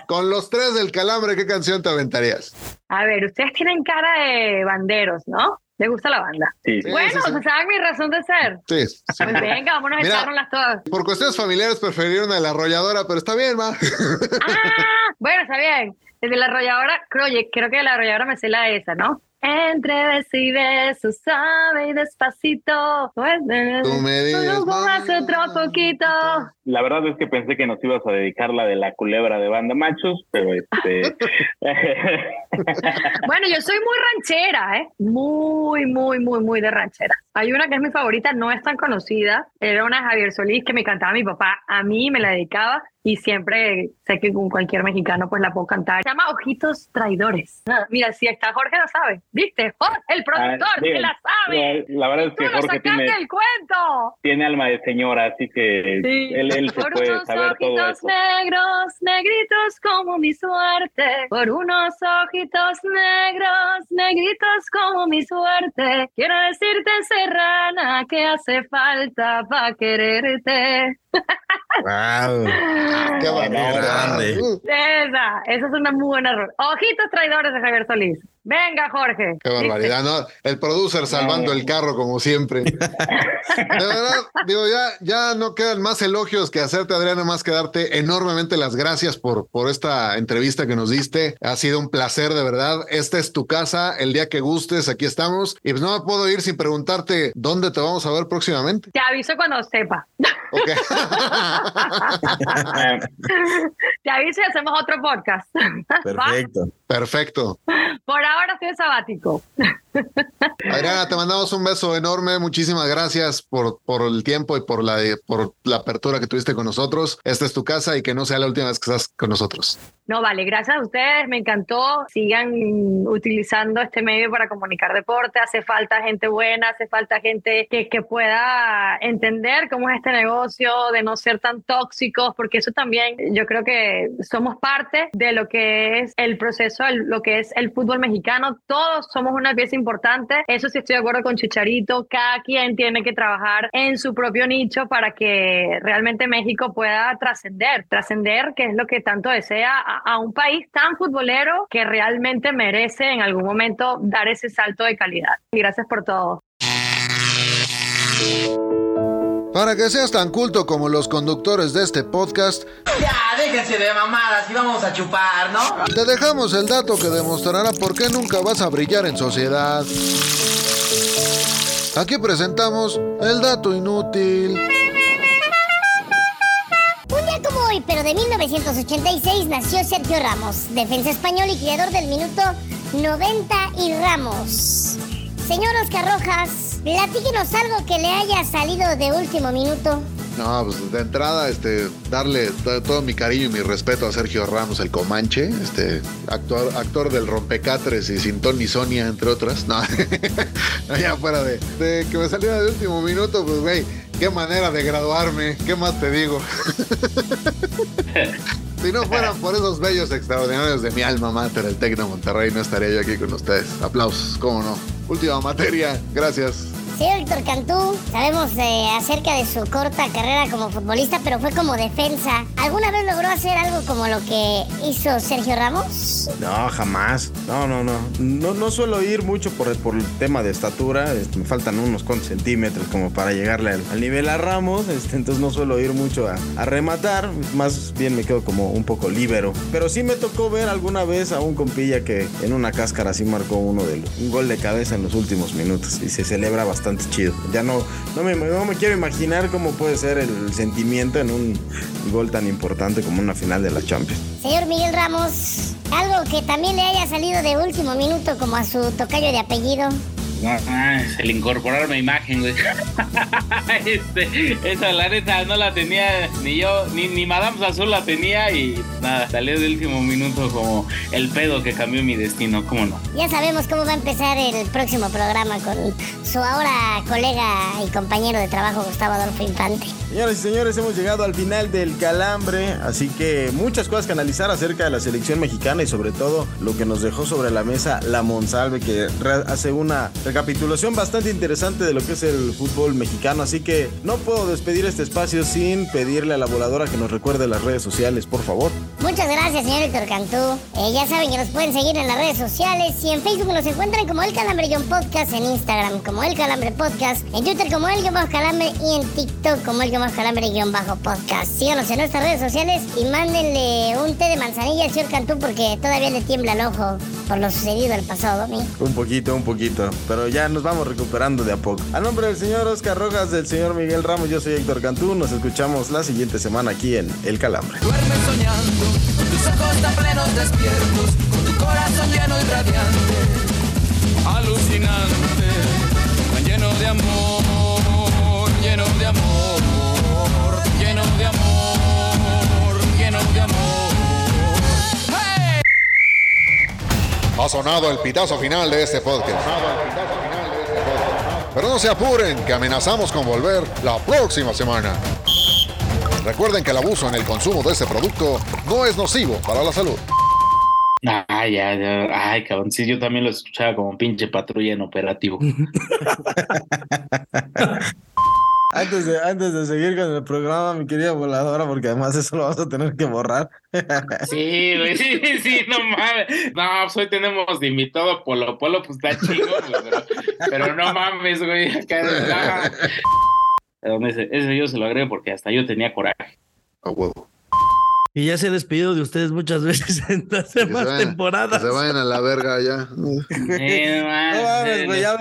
Con los tres del Calambre, ¿qué canción te aventarías? A ver, ustedes tienen cara de banderos, ¿no? ¿Les gusta la banda? Sí. Bueno, sí. ¿Saben mi razón de ser? Sí. Pues venga, vámonos a echarlas todas. Por cuestiones familiares preferiron a La Arrolladora, pero está bien, ma. Bueno, está bien. Desde La Arrolladora, creo que de La Arrolladora me sé la de esa, ¿no? Entre beso y beso, suave y despacito. Tú me dices, otro poquito. La verdad es que pensé que nos ibas a dedicar la de La Culebra de Banda Machos, pero Bueno, yo soy muy ranchera, ¿eh? Muy, muy, muy, muy de ranchera. Hay una que es mi favorita, no es tan conocida. Era una de Javier Solís que me cantaba mi papá. A mí me la dedicaba. Y siempre sé que con cualquier mexicano pues la puedo cantar. Se llama Ojitos Traidores. Mira, si está Jorge lo sabe. ¿Viste? Jorge, el productor, que la sabe. La verdad es que tú Jorge tiene el cuento. Tiene alma de señora, así que sí. Él se por puede saber todo eso. Por unos ojitos negros, negritos como mi suerte. Por unos ojitos negros, negritos como mi suerte. Quiero decirte, serrana, que hace falta para quererte. Wow. Qué grande. Esa es una muy buena error. Ojitos Traidores de Javier Solís. Venga, Jorge. Qué barbaridad, ¿no? El producer salvando el carro como siempre. De verdad, digo, ya no quedan más elogios que hacerte, Adriana, más que darte enormemente las gracias por esta entrevista que nos diste. Ha sido un placer, de verdad. Esta es tu casa, el día que gustes, aquí estamos. Y pues no me puedo ir sin preguntarte dónde te vamos a ver próximamente. Te aviso cuando sepa. Okay. Te aviso y hacemos otro podcast. Perfecto. Perfecto. Por ahora estoy sabático. Adriana, te mandamos un beso enorme. Muchísimas gracias por el tiempo y por la apertura que tuviste con nosotros. Esta es tu casa y que no sea la última vez que estás con nosotros. No, vale, gracias a ustedes. Me encantó. Sigan utilizando este medio para comunicar deporte. Hace falta gente buena, hace falta gente que pueda entender cómo es este negocio, de no ser tan tóxicos, porque eso también yo creo que somos parte de lo que es el proceso, lo que es el fútbol mexicano. Todos somos una pieza importante. Eso sí estoy de acuerdo con Chicharito. Cada quien tiene que trabajar en su propio nicho para que realmente México pueda trascender, que es lo que tanto desea a un país tan futbolero que realmente merece en algún momento dar ese salto de calidad. Y gracias por todo. Para que seas tan culto como los conductores de este podcast, ya déjense de mamadas y vamos a chupar, ¿no? Te dejamos el dato que demostrará por qué nunca vas a brillar en sociedad. Aquí presentamos el dato inútil. Un día como hoy, pero de 1986, nació Sergio Ramos, defensa español y creador del minuto 90 y Ramos. Señor Oscar Rojas, platíquenos algo que le haya salido de último minuto. No, pues de entrada, darle todo mi cariño y mi respeto a Sergio Ramos, el Comanche, actor del Rompecatres y Sin Ton ni Sonia, entre otras. No, ya fuera de que me saliera de último minuto, pues, güey, qué manera de graduarme, qué más te digo. Si no fueran por esos bellos extraordinarios de mi alma mater, el Tec de Monterrey, no estaría yo aquí con ustedes. Aplausos, cómo no. Última materia, gracias. Señor Héctor Cantú, sabemos acerca de su corta carrera como futbolista, pero fue como defensa. ¿Alguna vez logró hacer algo como lo que hizo Sergio Ramos? No, jamás. No suelo ir mucho por el tema de estatura. Me faltan unos cuantos centímetros como para llegarle al nivel a Ramos. Entonces no suelo ir mucho a rematar. Más bien me quedo como un poco libero. Pero sí me tocó ver alguna vez a un compilla que en una cáscara sí marcó un gol de cabeza en los últimos minutos. Y se celebra bastante chido. Ya no me quiero imaginar cómo puede ser el sentimiento en un gol tan importante como una final de la Champions. Señor Miguel Ramos, algo que también le haya salido de último minuto como a su tocayo de apellido. El incorporarme a imagen, güey. Esa la neta no la tenía ni yo, ni Madame Sassou la tenía y nada, salió de último minuto como el pedo que cambió mi destino, ¿cómo no? Ya sabemos cómo va a empezar el próximo programa con su ahora colega y compañero de trabajo Gustavo Adolfo Infante. Señoras y señores, hemos llegado al final del Calambre, así que muchas cosas que analizar acerca de la selección mexicana y sobre todo lo que nos dejó sobre la mesa la Monsalve, que hace una recapitulación bastante interesante de lo que es el fútbol mexicano, así que no puedo despedir este espacio sin pedirle a la voladora que nos recuerde las redes sociales, por favor. Muchas gracias, señor Héctor Cantú. Ya saben que nos pueden seguir en las redes sociales y en Facebook nos encuentran como El Calambre Podcast, en Instagram como El Calambre Podcast, en Twitter como El Calambre y en TikTok como El Calambre Podcast. Síganos en nuestras redes sociales y mándenle un té de manzanilla al señor Cantú porque todavía le tiembla el ojo por lo sucedido el pasado domingo. Un poquito. Pero ya nos vamos recuperando de a poco. A nombre del señor Oscar Rojas, del señor Miguel Ramos, yo soy Héctor Cantú. Nos escuchamos la siguiente semana aquí en El Calambre. Duerme soñando, con tus ojos tan plenos despiertos, con tu corazón lleno y radiante, alucinante, tan lleno de amor, lleno de amor, lleno de amor, lleno de amor. Ha sonado el pitazo final de este podcast. Pero no se apuren, que amenazamos con volver la próxima semana. Recuerden que el abuso en el consumo de este producto no es nocivo para la salud. Ay, cabrón, sí, yo también lo escuchaba como pinche patrulla en operativo. Antes de seguir con el programa, mi querida voladora, porque además eso lo vas a tener que borrar. Sí, güey, sí, no mames. No, pues hoy tenemos de invitado a Polo, pues está chido, güey, pero no mames, güey, acá de ese yo se lo agrego porque hasta yo tenía coraje. A huevo. Y ya se ha despedido de ustedes muchas veces en las demás temporadas. Se vayan a la verga ya. No mames, güey, ya...